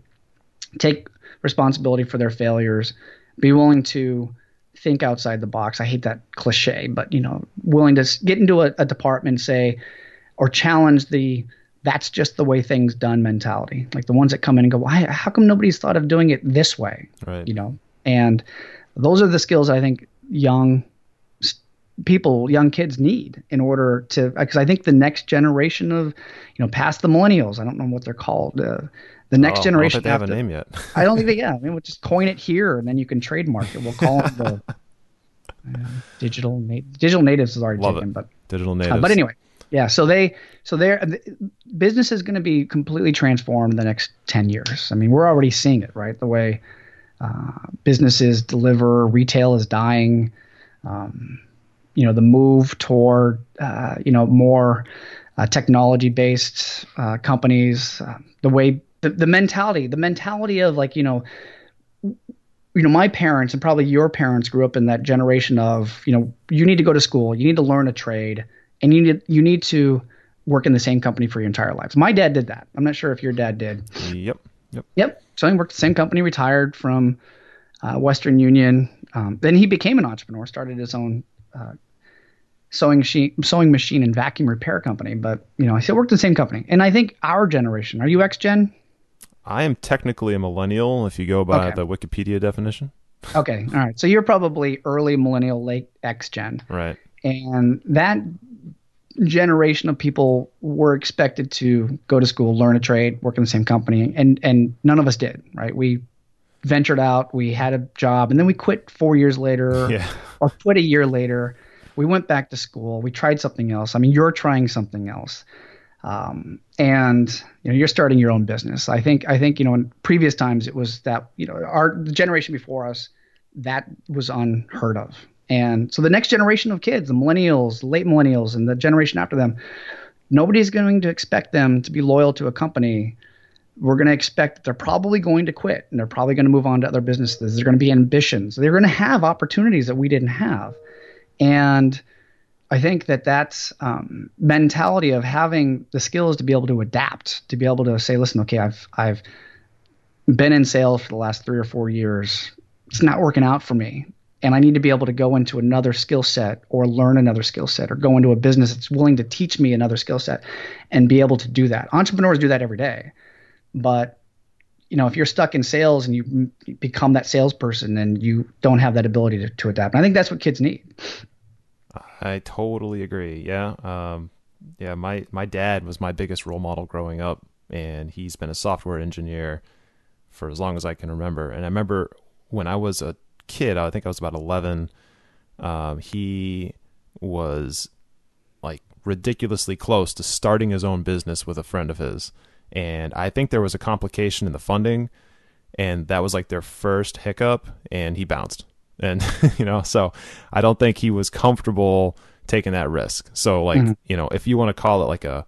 Take responsibility for their failures. Be willing to think outside the box. I hate that cliche, but, you know, willing to get into a department, say, or challenge the that's just the way things done mentality. Like the ones that come in and go, why, how come nobody's thought of doing it this way? Right. You know, and those are the skills I think young kids need in order to, because I think the next generation of, you know, past the millennials, I don't know what they're called. The next generation. I don't think they have a name yet. I don't think they, yeah. I mean, we'll just coin it here and then you can trademark it. We'll call them the digital natives is already taken, but digital natives. But anyway, yeah. So their business is going to be completely transformed in the next 10 years. I mean, we're already seeing it, right? The way businesses deliver, retail is dying. You know, the move toward, you know, more technology-based companies, the way the mentality of, like, you know, you know, my parents and probably your parents grew up in that generation of, you know, you need to go to school, you need to learn a trade, and you need to work in the same company for your entire lives. My dad did that. I'm not sure if your dad did. Yep. So he worked at the same company, retired from Western Union. Then he became an entrepreneur, started his own sewing machine and vacuum repair company. But, you know, I still worked in the same company. And I think our generation, are you X-Gen? I am technically a millennial, if you go by the Wikipedia definition. Okay. All right. So you're probably early millennial, late X-Gen. Right. And that generation of people were expected to go to school, learn a trade, work in the same company. And none of us did, right? We ventured out, we had a job, and then we quit 4 years later or quit a year later. We went back to school. We tried something else. I mean, you're trying something else. And you know, you're starting your own business. I think, you know, in previous times it was that, you know, the generation before us, that was unheard of. And so the next generation of kids, the millennials, late millennials, and the generation after them, nobody's going to expect them to be loyal to a company. We're going to expect that they're probably going to quit, and they're probably going to move on to other businesses. There's going to be ambitions. They're going to have opportunities that we didn't have. And I think that that's mentality of having the skills to be able to adapt, to be able to say, listen, okay, I've been in sales for the last 3 or 4 years. It's not working out for me. And I need to be able to go into another skill set or learn another skill set or go into a business that's willing to teach me another skill set and be able to do that. Entrepreneurs do that every day. But, you know, if you're stuck in sales and you become that salesperson and you don't have that ability to adapt, and I think that's what kids need. I totally agree. Yeah. My dad was my biggest role model growing up, and he's been a software engineer for as long as I can remember. And I remember when I was a kid, I think I was about 11. He was like ridiculously close to starting his own business with a friend of his. And I think there was a complication in the funding, and that was like their first hiccup, and he bounced. And, you know, so I don't think he was comfortable taking that risk. So like, you know, if you want to call it like an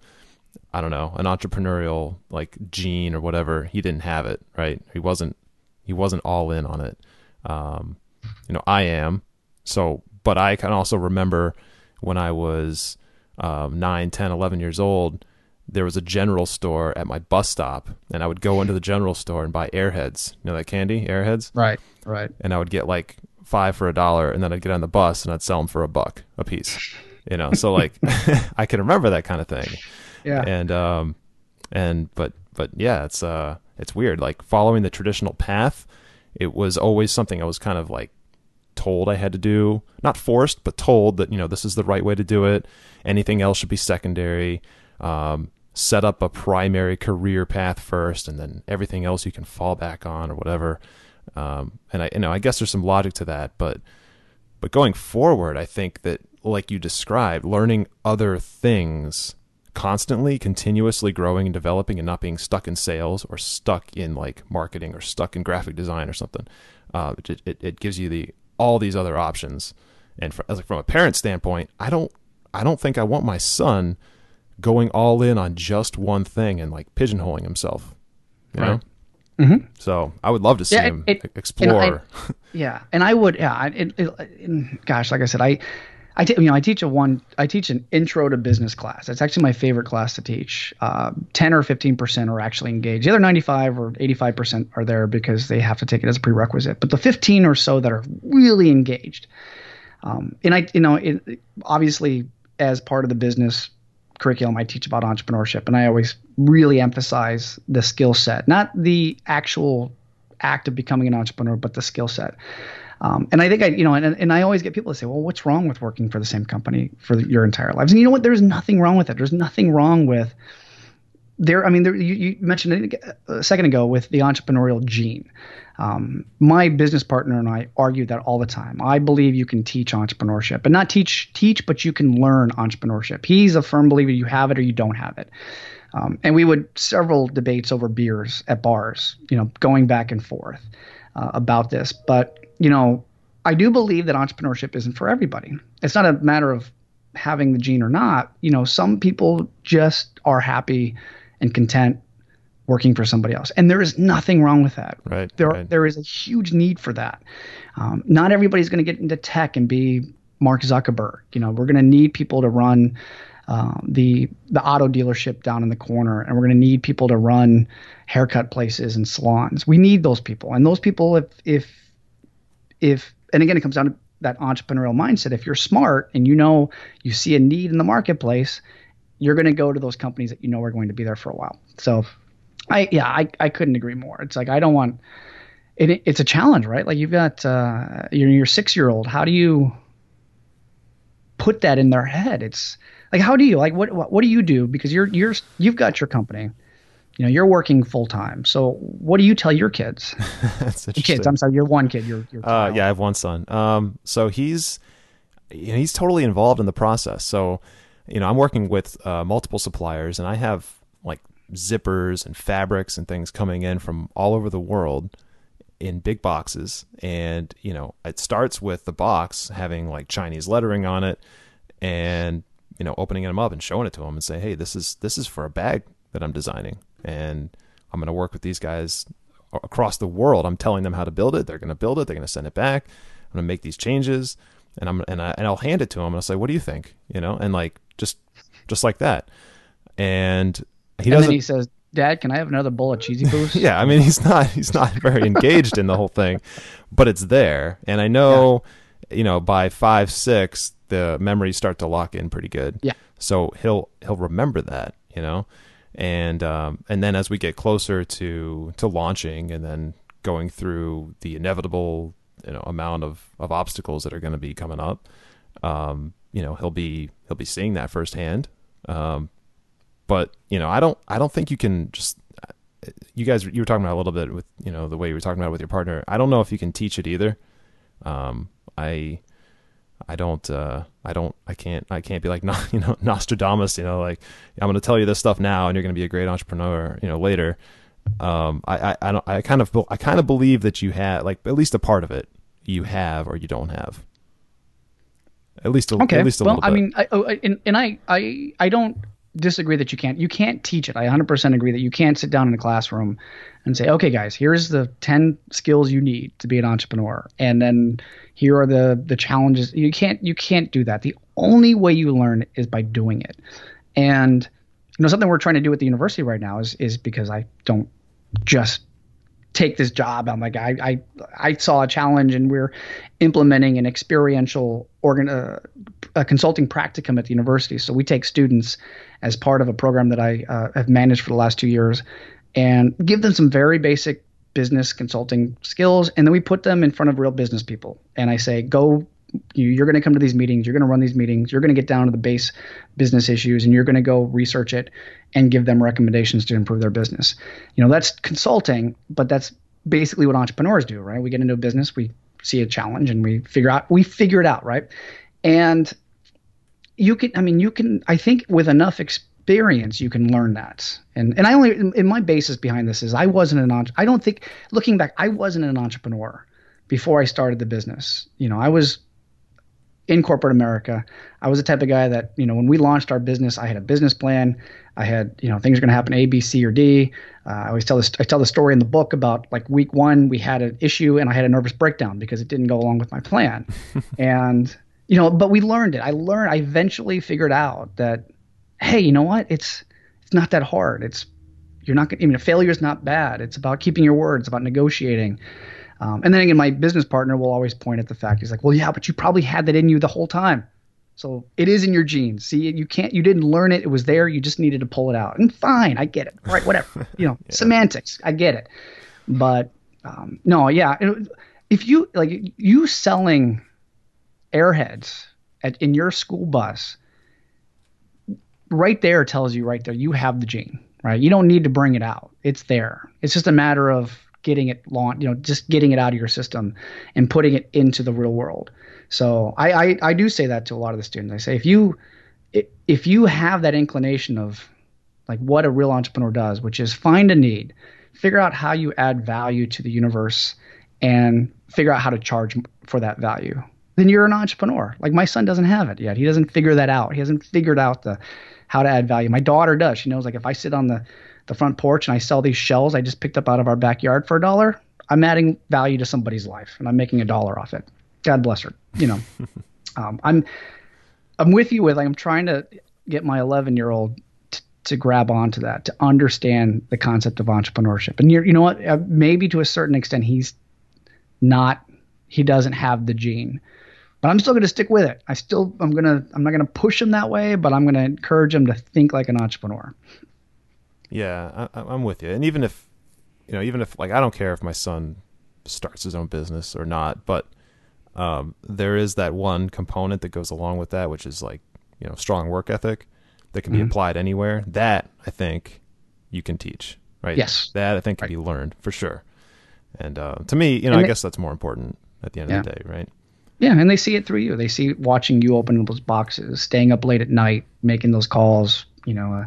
entrepreneurial like gene or whatever, he didn't have it, right? He wasn't all in on it. You know, I am. So, but I can also remember when I was 9, 10, 11 years old, there was a general store at my bus stop, and I would go into the general store and buy Airheads. You know that candy, Airheads? Right. And I would get like 5 for $1, and then I'd get on the bus and I'd sell them for $1 a piece. You know, so like I can remember that kind of thing. Yeah. But yeah, it's weird. Like following the traditional path, it was always something I was kind of like told I had to do, not forced, but told that, you know, this is the right way to do it. Anything else should be secondary. Set up a primary career path first, and then everything else you can fall back on or whatever. And I, you know, I guess there's some logic to that, but going forward, I think that like you described, learning other things constantly, continuously growing and developing, and not being stuck in sales or stuck in like marketing or stuck in graphic design or something. It gives you all these other options. And from a parent standpoint, I don't think I want my son going all in on just one thing and like pigeonholing himself, you know? Mm-hmm. So I would love to see him explore. Like I said, I teach an intro to business class. It's actually my favorite class to teach. 10 or 15% are actually engaged. The other 95 or 85% are there because they have to take it as a prerequisite, but the 15 or so that are really engaged. Obviously as part of the business curriculum, I teach about entrepreneurship, and I always really emphasize the skill set, not the actual act of becoming an entrepreneur, but the skill set. And I think I always get people to say, well, what's wrong with working for the same company for your entire lives? And you know what? There's nothing wrong with it. There's nothing wrong with there. I mean, you mentioned it a second ago with the entrepreneurial gene. My business partner and I argue that all the time. I believe you can teach entrepreneurship, but not teach, but you can learn entrepreneurship. He's a firm believer you have it or you don't have it. And we would several debates over beers at bars, you know, going back and forth about this. But, you know, I do believe that entrepreneurship isn't for everybody. It's not a matter of having the gene or not. You know, some people just are happy and content working for somebody else. And there is nothing wrong with that. Right. There is a huge need for that. Not everybody's going to get into tech and be Mark Zuckerberg. You know, we're going to need people to run the auto dealership down in the corner, and we're going to need people to run haircut places and salons. We need those people. And those people, if and again, it comes down to that entrepreneurial mindset. If you're smart and you know you see a need in the marketplace, you're going to go to those companies that you know are going to be there for a while. So I couldn't agree more. It's like, I don't want it. It's a challenge, right? Like you've got your 6-year-old. How do you put that in their head? It's like, how do you, like, what do you do? Because you've got your company, you know, you're working full time. So what do you tell your kids? That's interesting. Your kids, I'm sorry, your one kid. Your child. Yeah, I have one son. So he's totally involved in the process. So, you know, I'm working with multiple suppliers, and I have like zippers and fabrics and things coming in from all over the world in big boxes. And, you know, it starts with the box having like Chinese lettering on it, and, you know, opening them up and showing it to them and say, hey, this is for a bag that I'm designing, and I'm going to work with these guys across the world. I'm telling them how to build it. They're going to build it. They're going to send it back. I'm going to make these changes, and I'll hand it to them, and I'll say, what do you think? You know, and like, just like that. And then he says, Dad, can I have another bowl of Cheesy Boost? Yeah. I mean, he's not very engaged in the whole thing, but it's there. And I know, you know, by 5, 6, the memories start to lock in pretty good. Yeah. So he'll remember that, you know? And then as we get closer to launching and then going through the inevitable, you know, amount of obstacles that are going to be coming up, you know, he'll be seeing that firsthand. But, you know, I don't think you can just, you were talking about a little bit with, you know, the way you were talking about with your partner. I don't know if you can teach it either. I can't be like, you know, Nostradamus, you know, like, I'm going to tell you this stuff now and you're going to be a great entrepreneur, you know, later. I kind of believe that you have, like, at least a part of it you have, or you don't have. At least a little bit. I mean, I don't disagree that you can't teach it. I 100% agree that you can't sit down in a classroom and say, okay, guys, here's the 10 skills you need to be an entrepreneur, and then here are the challenges. You can't do that. The only way you learn is by doing it. And, you know, something we're trying to do at the university right now is because I don't just take this job. I'm like, I saw a challenge, and we're implementing an experiential a consulting practicum at the university. So we take students as part of a program that I have managed for the last 2 years, and give them some very basic business consulting skills. And then we put them in front of real business people. And I say, you're going to come to these meetings, you're going to run these meetings, you're going to get down to the base business issues, and you're going to go research it and give them recommendations to improve their business. You know, that's consulting, but that's basically what entrepreneurs do, right? We get into a business, we see a challenge, and we figure it out, right? And I think with enough experience, you can learn that. And I only, in my basis behind this is I wasn't an entrepreneur before I started the business. You know, I was in corporate America. I was the type of guy that, you know, when we launched our business, I had a business plan. I had, you know, things are going to happen A, B, C, or D. I tell the story in the book about, like, week one, we had an issue and I had a nervous breakdown because it didn't go along with my plan. And, you know, but we learned it. I eventually figured out that, hey, you know what? It's not that hard. Failure is not bad. It's about keeping your words, about negotiating. And then again, my business partner will always point at the fact, he's like, well, yeah, but you probably had that in you the whole time. So it is in your genes. See, you didn't learn it. It was there. You just needed to pull it out. And fine, I get it. All right, whatever, you know, yeah. Semantics, I get it. But no, yeah. If you, like, you selling airheads in your school bus, right there tells you right there, you have the gene, right? You don't need to bring it out. It's there. It's just a matter of getting it launched, you know, just getting it out of your system and putting it into the real world. So I do say that to a lot of the students. I say, if you have that inclination of, like, what a real entrepreneur does, which is find a need, figure out how you add value to the universe, and figure out how to charge for that value, then you're an entrepreneur. Like, my son doesn't have it yet. He doesn't figure that out. He hasn't figured out how to add value. My daughter does. She knows, like, if I sit on the the front porch and I sell these shells I just picked up out of our backyard for $1, I'm adding value to somebody's life and I'm making $1 off it. God bless her. You know, I'm with you with, like, I'm trying to get my 11-year-old to grab onto that, to understand the concept of entrepreneurship. And you know what, maybe to a certain extent, he doesn't have the gene, but I'm still going to stick with it. I'm not going to push him that way, but I'm going to encourage him to think like an entrepreneur. Yeah, I'm with you. And even if like, I don't care if my son starts his own business or not, but there is that one component that goes along with that, which is like, you know, strong work ethic that can be applied anywhere. That I think you can teach, right? Yes. That I think can be learned for sure. And to me, you know, I guess that's more important at the end of the day, right? Yeah, and they see it through you. They see watching you open those boxes, staying up late at night, making those calls, you know,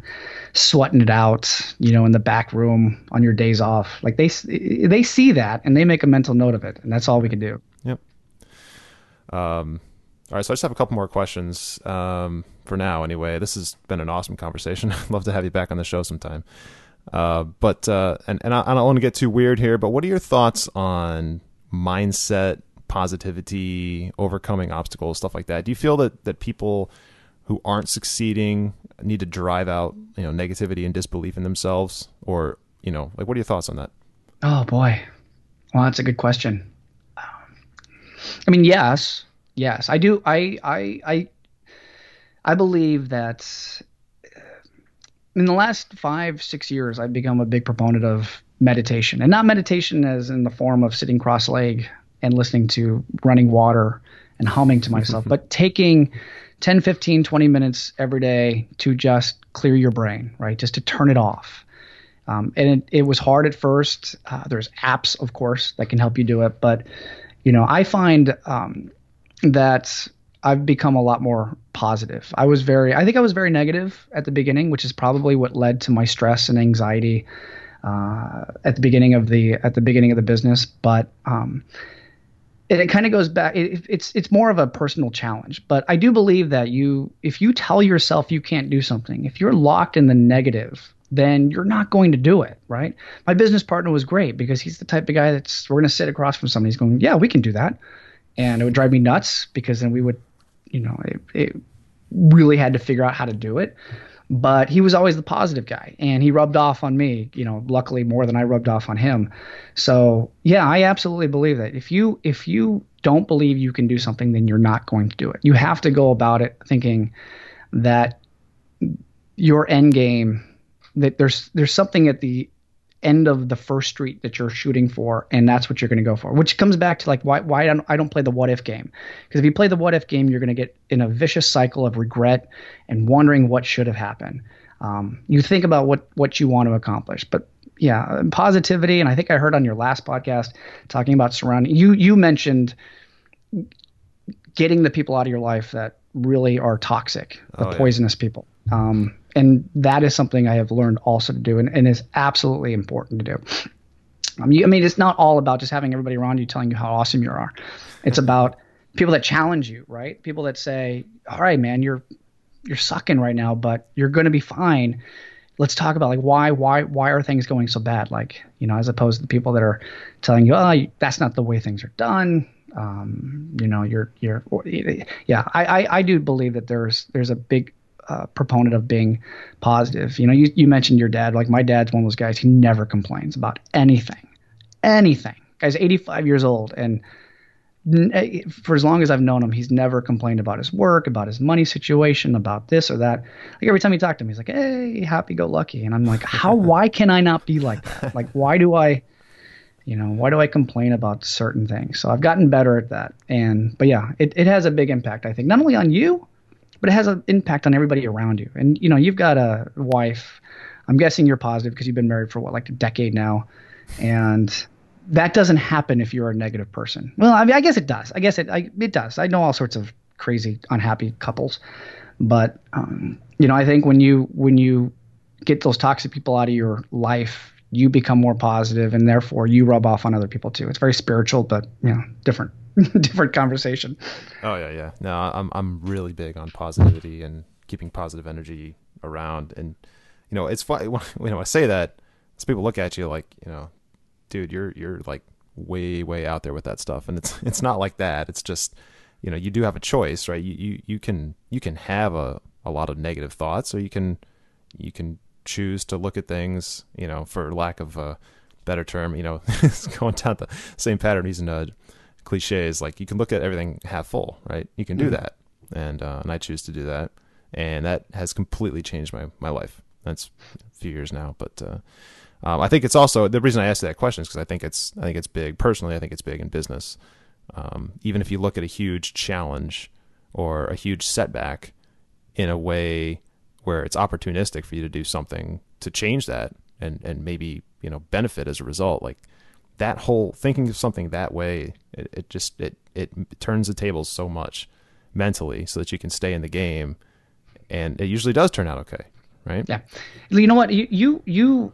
sweating it out, you know, in the back room on your days off. Like they see that and they make a mental note of it, and that's all we can do. Yep. All right, so I just have a couple more questions for now anyway. This has been an awesome conversation. I'd love to have you back on the show sometime. But I don't want to get too weird here, but what are your thoughts on mindset, positivity, overcoming obstacles, stuff like that? Do you feel that people who aren't succeeding need to drive out, you know, negativity and disbelief in themselves, or, you know, like, what are your thoughts on that? Oh boy. Well, that's a good question. I mean, yes, I do. I believe that in the last 5-6 years, I've become a big proponent of meditation, and not meditation as in the form of sitting cross-legged and listening to running water and humming to myself, but taking 10, 15, 20 minutes every day to just clear your brain, right? Just to turn it off. And it was hard at first. There's apps, of course, that can help you do it. But, you know, I find that I've become a lot more positive. I think I was very negative at the beginning, which is probably what led to my stress and anxiety at the beginning of the business. But it kind of goes back. It's more of a personal challenge. But I do believe that if you tell yourself you can't do something, if you're locked in the negative, then you're not going to do it, right? My business partner was great because he's the type of guy we're going to sit across from somebody. He's going, yeah, we can do that, and it would drive me nuts because then we would. You know, it really had to figure out how to do it. But he was always the positive guy, and he rubbed off on me, you know, luckily more than I rubbed off on him. So, yeah, I absolutely believe that. If you don't believe you can do something, then you're not going to do it. You have to go about it thinking that your end game, that there's something at the end of the first street that you're shooting for, and that's what you're going to go for, which comes back to like why I don't play the what if game. Because if you play the what if game, you're going to get in a vicious cycle of regret and wondering what should have happened. You think about what you want to accomplish. But yeah, positivity, and I think I heard on your last podcast talking about surrounding, you mentioned getting the people out of your life that really are toxic, poisonous people. And that is something I have learned also to do, and is absolutely important to do. I mean, it's not all about just having everybody around you telling you how awesome you are. It's about people that challenge you, right? People that say, all right, man, you're sucking right now, but you're going to be fine. Let's talk about like why are things going so bad? Like, you know, as opposed to the people that are telling you, oh, that's not the way things are done. You know, I do believe that there's a big, proponent of being positive. You know, you mentioned your dad. Like, my dad's one of those guys, he never complains about anything. Guy's 85 years old, and for as long as I've known him, he's never complained about his work, about his money situation, about this or that. Like, every time you talk to him, he's like, hey, happy go lucky. And I'm like, why can I not be like that? Like, why do I complain about certain things? So I've gotten better at that. But yeah, it has a big impact, I think, not only on you, but it has an impact on everybody around you. And, you know, you've got a wife. I'm guessing you're positive because you've been married for, like a decade now. And that doesn't happen if you're a negative person. Well, I mean, I guess it does. It does. I know all sorts of crazy, unhappy couples. But, you know, I think when you get those toxic people out of your life, you become more positive, and therefore you rub off on other people too. It's very spiritual, but, you know, different conversation. Oh yeah. No, I'm really big on positivity and keeping positive energy around, and you know, it's fun. You know, I say that, so people look at you like, you know, dude, you're like way out there with that stuff. And it's not like that. It's just, you know, you do have a choice, right? You can have a lot of negative thoughts, or you can choose to look at things, you know, for lack of a better term, you know, it's going down the same pattern using cliches. Like, you can look at everything half full, right? You can do that. And I choose to do that. And that has completely changed my life. That's a few years now, but, I think it's also the reason I asked you that question is because I think it's big personally. I think it's big in business. Even if you look at a huge challenge or a huge setback in a way where it's opportunistic for you to do something to change that and maybe, you know, benefit as a result, like that whole thinking of something that way, it just turns the tables so much mentally so that you can stay in the game, and it usually does turn out okay. Right. Yeah. You know what, you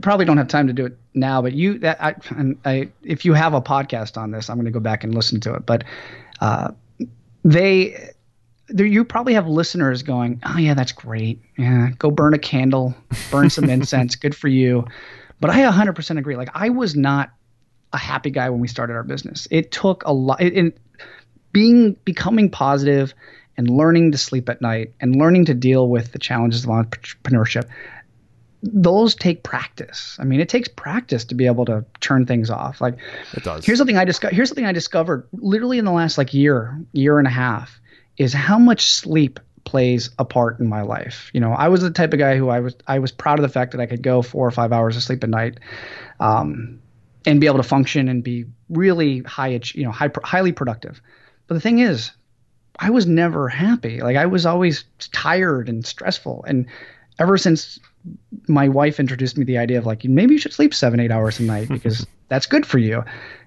probably don't have time to do it now, but if you have a podcast on this, I'm going to go back and listen to it. But you probably have listeners going, "Oh yeah, that's great. Yeah, go burn a candle, burn some incense. Good for you." But I 100% agree. Like, I was not a happy guy when we started our business. It took a lot. Becoming positive and learning to sleep at night and learning to deal with the challenges of entrepreneurship. Those take practice. I mean, it takes practice to be able to turn things off. Like, it does. Here's something I discovered literally in the last like year and a half, is how much sleep plays a part in my life. You know, I was the type of guy who I was proud of the fact that I could go 4 or 5 hours of sleep a night, and be able to function and be really highly productive. But the thing is, I was never happy. Like, I was always tired and stressful. And ever since my wife introduced me the idea of like, maybe you should sleep 7-8 hours a night because that's good for you.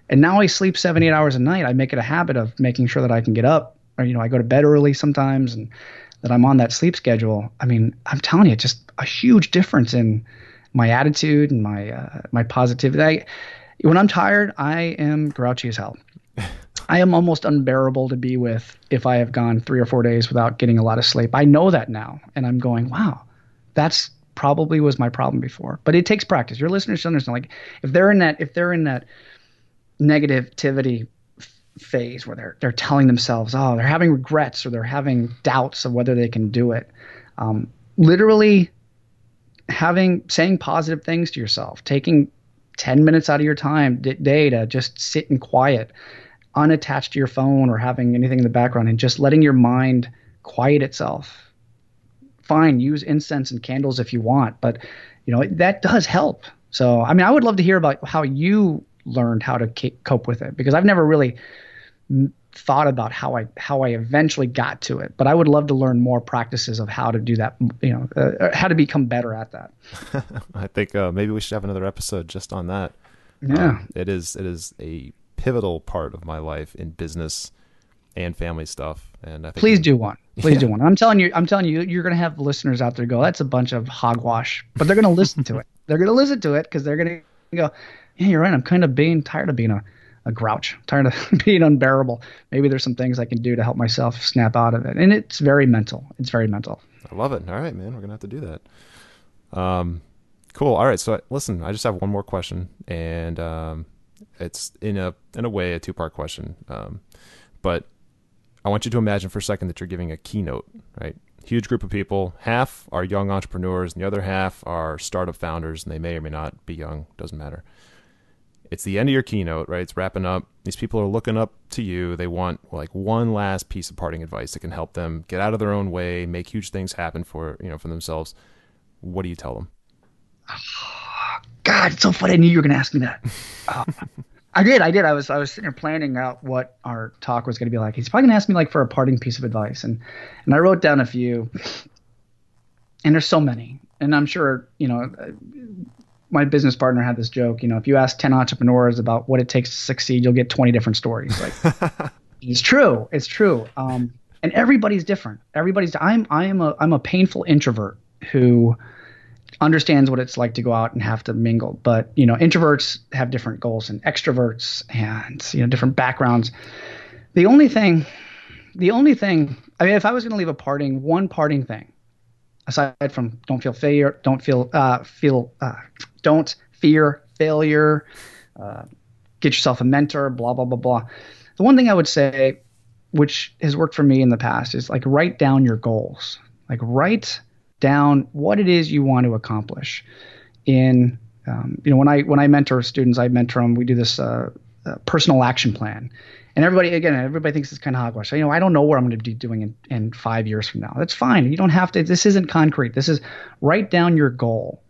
And now I sleep 7-8 hours a night. I make it a habit of making sure that I can get up, or, you know, I go to bed early sometimes and that I'm on that sleep schedule. I mean, I'm telling you, just a huge difference in my attitude and my positivity. When I'm tired, I am grouchy as hell. I am almost unbearable to be with if I have gone 3 or 4 days without getting a lot of sleep. I know that now. And I'm going, wow, that's probably was my problem before. But it takes practice. Your listeners should understand, like, if they're in that negativity phase where they're telling themselves, oh, they're having regrets or they're having doubts of whether they can do it. Literally saying positive things to yourself, taking 10 minutes out of your time day to just sit in quiet, unattached to your phone or having anything in the background, and just letting your mind quiet itself. Fine, use incense and candles if you want, but, you know, that does help. So, I mean, I would love to hear about how you learned how to cope with it, because I've never really thought about how I eventually got to it, but I would love to learn more practices of how to do that, you know, how to become better at that. I think maybe we should have another episode just on that. Yeah. It is a pivotal part of my life in business and family stuff. And I think Please do one. I'm telling you, you're going to have listeners out there go, that's a bunch of hogwash, but they're going to listen to it. They're going to listen to it because they're going to go, yeah, you're right. I'm kind of tired of being a grouch, tired of being unbearable. Maybe there's some things I can do to help myself snap out of it. And it's very mental. I love it. All right, man, we're going to have to do that. Cool. All right. So listen, I just have one more question, and it's in a way a two-part question. But I want you to imagine for a second that you're giving a keynote, right? Huge group of people. Half are young entrepreneurs and the other half are startup founders, and they may or may not be young. Doesn't matter. It's the end of your keynote, right? It's wrapping up. These people are looking up to you. They want like one last piece of parting advice that can help them get out of their own way, make huge things happen for themselves. What do you tell them? Oh, God, it's so funny. I knew you were going to ask me that. I did. I was sitting here planning out what our talk was going to be like. He's probably going to ask me like for a parting piece of advice, and I wrote down a few, and there's so many. And I'm sure, you know, my business partner had this joke. You know, if you ask 10 entrepreneurs about what it takes to succeed, you'll get 20 different stories. Like, it's true. And everybody's different. I'm a painful introvert who understands what it's like to go out and have to mingle. But, you know, introverts have different goals and extroverts and, you know, different backgrounds. The only thing, I mean, if I was going to leave one parting thing aside from don't fear failure, get yourself a mentor, blah, blah, blah, blah. The one thing I would say, which has worked for me in the past, is like write down your goals. Like write down what it is you want to accomplish. In when I mentor students, I mentor them. We do this personal action plan, and everybody thinks it's kind of hogwash. So, I don't know where I'm going to be doing in 5 years from now. That's fine. You don't have to. This isn't concrete. This is write down your goal,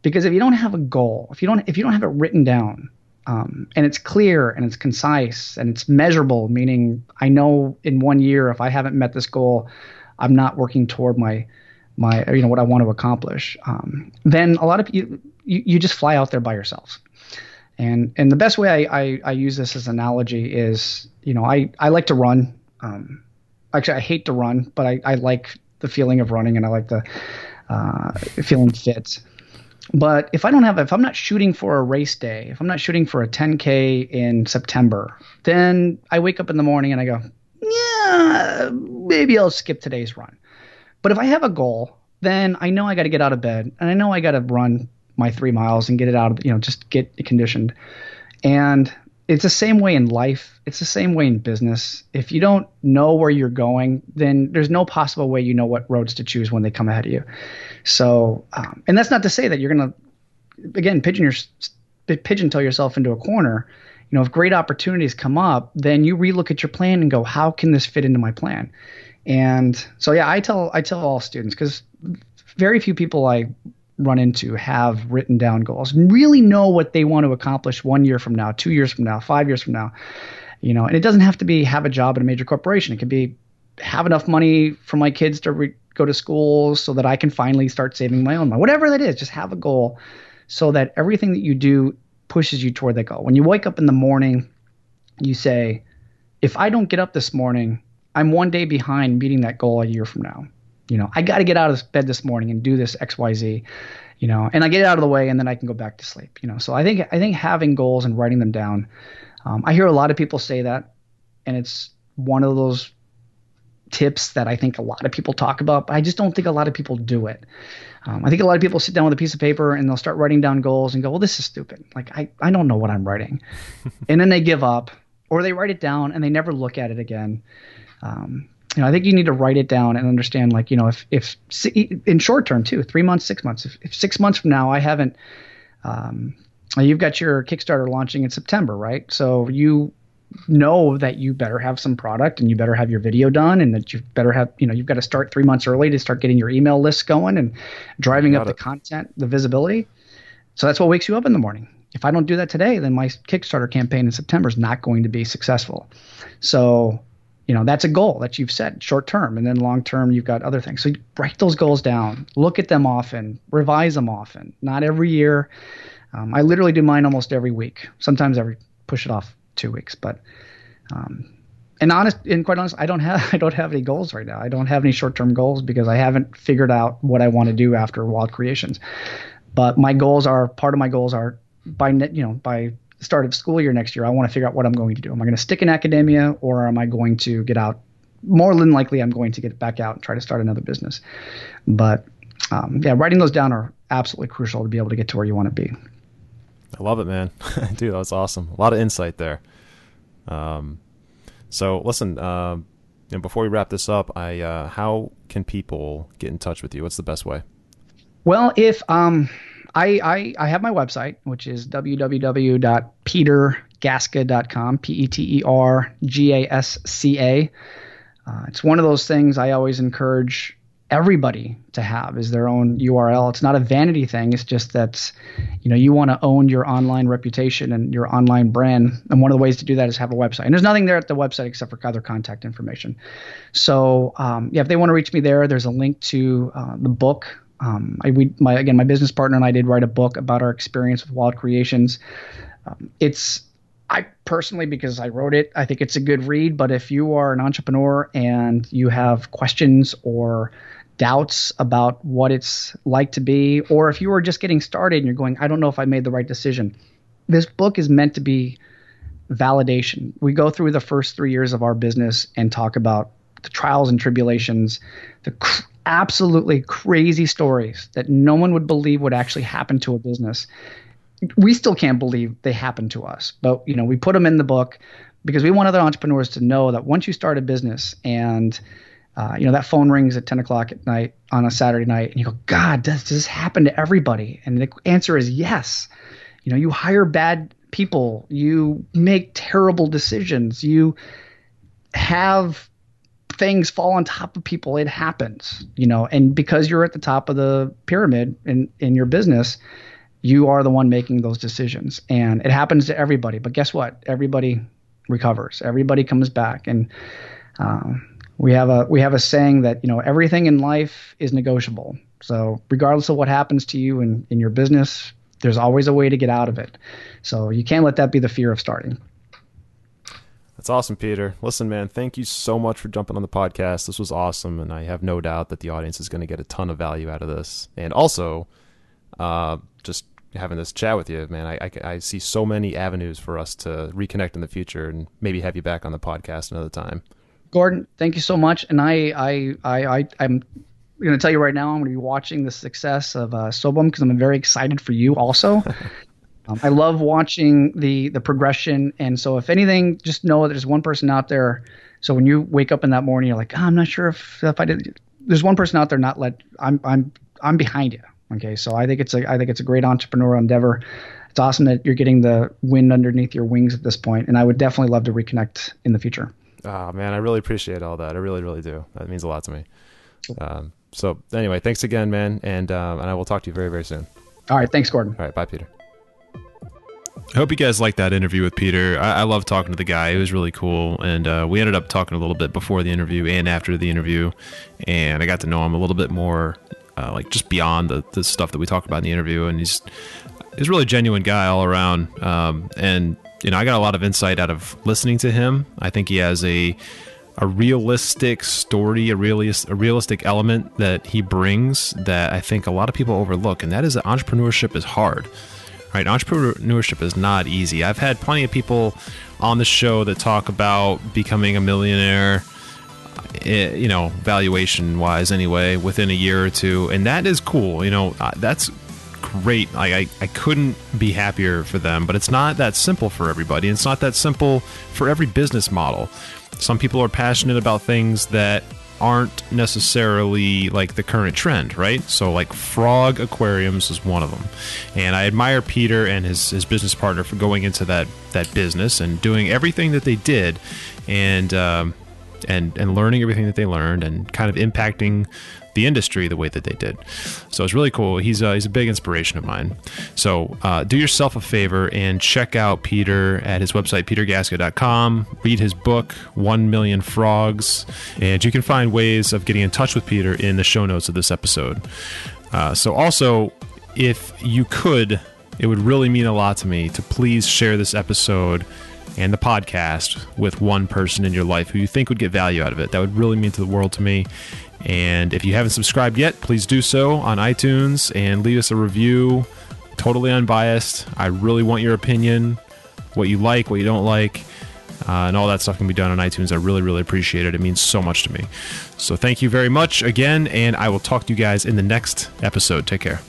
because if you don't have a goal, if you don't have it written down, and it's clear and it's concise and it's measurable, meaning I know in 1 year if I haven't met this goal, I'm not working toward my what I want to accomplish, then a lot of you just fly out there by yourselves. And the best way I use this as an analogy is, I like to run. Actually, I hate to run, but I like the feeling of running, and I like the feeling fit. But if I'm not shooting for a race day, if I'm not shooting for a 10K in September, then I wake up in the morning and I go, yeah, maybe I'll skip today's run. But if I have a goal, then I know I got to get out of bed, and I know I got to run my 3 miles and get it out of, just get it conditioned. And it's the same way in life. It's the same way in business. If you don't know where you're going, then there's no possible way you know what roads to choose when they come ahead of you. So, and that's not to say that you're going to, again, pigeon-toe yourself into a corner. If great opportunities come up, then you relook at your plan and go, how can this fit into my plan? And so, yeah, I tell all students, because very few people I run into have written down goals and really know what they want to accomplish 1 year from now, 2 years from now, 5 years from now, and it doesn't have to be have a job at a major corporation. It could be have enough money for my kids to go to school so that I can finally start saving my own money, whatever that is. Just have a goal so that everything that you do pushes you toward that goal. When you wake up in the morning, you say, if I don't get up this morning, I'm one day behind meeting that goal a year from now. I got to get out of bed this morning and do this X, Y, Z, and I get it out of the way, and then I can go back to sleep, So I think having goals and writing them down, I hear a lot of people say that, and it's one of those tips that I think a lot of people talk about, but I just don't think a lot of people do it. I think a lot of people sit down with a piece of paper and they'll start writing down goals and go, well, this is stupid. Like, I don't know what I'm writing. And then they give up, or they write it down and they never look at it again. I think you need to write it down and understand, like, if in short term too, 3 months, 6 months, if 6 months from now, I haven't, you've got your Kickstarter launching in September, right? So you know that you better have some product, and you better have your video done, and that you better have, you've got to start 3 months early to start getting your email list going and driving up the content, the visibility. So that's what wakes you up in the morning. If I don't do that today, then my Kickstarter campaign in September is not going to be successful. So, that's a goal that you've set short term, and then long term, you've got other things. So write those goals down, look at them often, revise them often, not every year. I literally do mine almost every week. Sometimes push it off 2 weeks, but, and quite honest, I don't have any goals right now. I don't have any short term goals because I haven't figured out what I want to do after Wild Creations. But part of my goals are by start of school year next year, I want to figure out what I'm going to do. Am I going to stick in academia, or am I going to get out? More than likely, I'm going to get back out and try to start another business. But writing those down are absolutely crucial to be able to get to where you want to be. I love it, man. Dude, that was awesome. A lot of insight there. So listen, before we wrap this up, how can people get in touch with you? What's the best way? Well, if I have my website, which is www.petergasca.com, Petergasca. It's one of those things I always encourage everybody to have, is their own URL. It's not a vanity thing. It's just that, you want to own your online reputation and your online brand. And one of the ways to do that is have a website. And there's nothing there at the website except for other contact information. So, if they want to reach me there, there's a link to the book. My business partner and I did write a book about our experience with Wild Creations. I personally, because I wrote it, I think it's a good read, but if you are an entrepreneur and you have questions or doubts about what it's like to be, or if you are just getting started and you're going, I don't know if I made the right decision, this book is meant to be validation. We go through the first 3 years of our business and talk about the trials and tribulations, the absolutely crazy stories that no one would believe would actually happen to a business. We still can't believe they happened to us, but you know, we put them in the book because we want other entrepreneurs to know that once you start a business and you know, that phone rings at 10 o'clock at night on a Saturday night and you go, God, does this happen to everybody? And the answer is yes. You know, you hire bad people, you make terrible decisions, you have things fall on top of people. It happens, you know, and because you're at the top of the pyramid in your business, you are the one making those decisions, and it happens to everybody. But guess what? Everybody recovers. Everybody comes back. And we have a saying that, you know, everything in life is negotiable. So regardless of what happens to you in your business, there's always a way to get out of it. So you can't let that be the fear of starting. That's awesome, Peter. Listen, man, thank you so much for jumping on the podcast. This was awesome. And I have no doubt that the audience is going to get a ton of value out of this. And also just having this chat with you, man, I see so many avenues for us to reconnect in the future and maybe have you back on the podcast another time. Gordon, thank you so much. And I'm going to tell you right now, I'm going to be watching the success of Sobam because I'm very excited for you also. I love watching the progression. And so if anything, just know there's one person out there. So when you wake up in that morning, you're like, oh, I'm not sure if I did. There's one person out there I'm behind you. Okay. So I think it's a great entrepreneurial endeavor. It's awesome that you're getting the wind underneath your wings at this point. And I would definitely love to reconnect in the future. Oh man, I really appreciate all that. I really, really do. That means a lot to me. Cool. So anyway, thanks again, man. And I will talk to you very, very soon. All right. Thanks, Gordon. All right. Bye, Peter. I hope you guys liked that interview with Peter. I love talking to the guy. It was really cool. And we ended up talking a little bit before the interview and after the interview. And I got to know him a little bit more, like just beyond the stuff that we talked about in the interview. And he's really a genuine guy all around. And, you know, I got a lot of insight out of listening to him. I think he has a realistic story, a realistic element that he brings that I think a lot of people overlook. And that is that entrepreneurship is hard. Right, entrepreneurship is not easy. I've had plenty of people on the show that talk about becoming a millionaire, you know, valuation-wise anyway, within a year or two. And that is cool. You know, that's great. I couldn't be happier for them, but it's not that simple for everybody. It's not that simple for every business model. Some people are passionate about things that aren't necessarily like the current trend, right? So like frog aquariums is one of them. And I admire Peter and his business partner for going into that business and doing everything that they did and learning everything that they learned and kind of impacting the industry the way that they did. So it's really cool. He's a big inspiration of mine. So do yourself a favor and check out Peter at his website, petergasca.com. Read his book, 1 Million Frogs. And you can find ways of getting in touch with Peter in the show notes of this episode. So also, if you could, it would really mean a lot to me to please share this episode and the podcast with one person in your life who you think would get value out of it. That would really mean to the world to me. And if you haven't subscribed yet, please do so on iTunes and leave us a review. Totally unbiased. I really want your opinion, what you like, what you don't like, and all that stuff can be done on iTunes. I really, really appreciate it. It means so much to me. So thank you very much again, and I will talk to you guys in the next episode. Take care.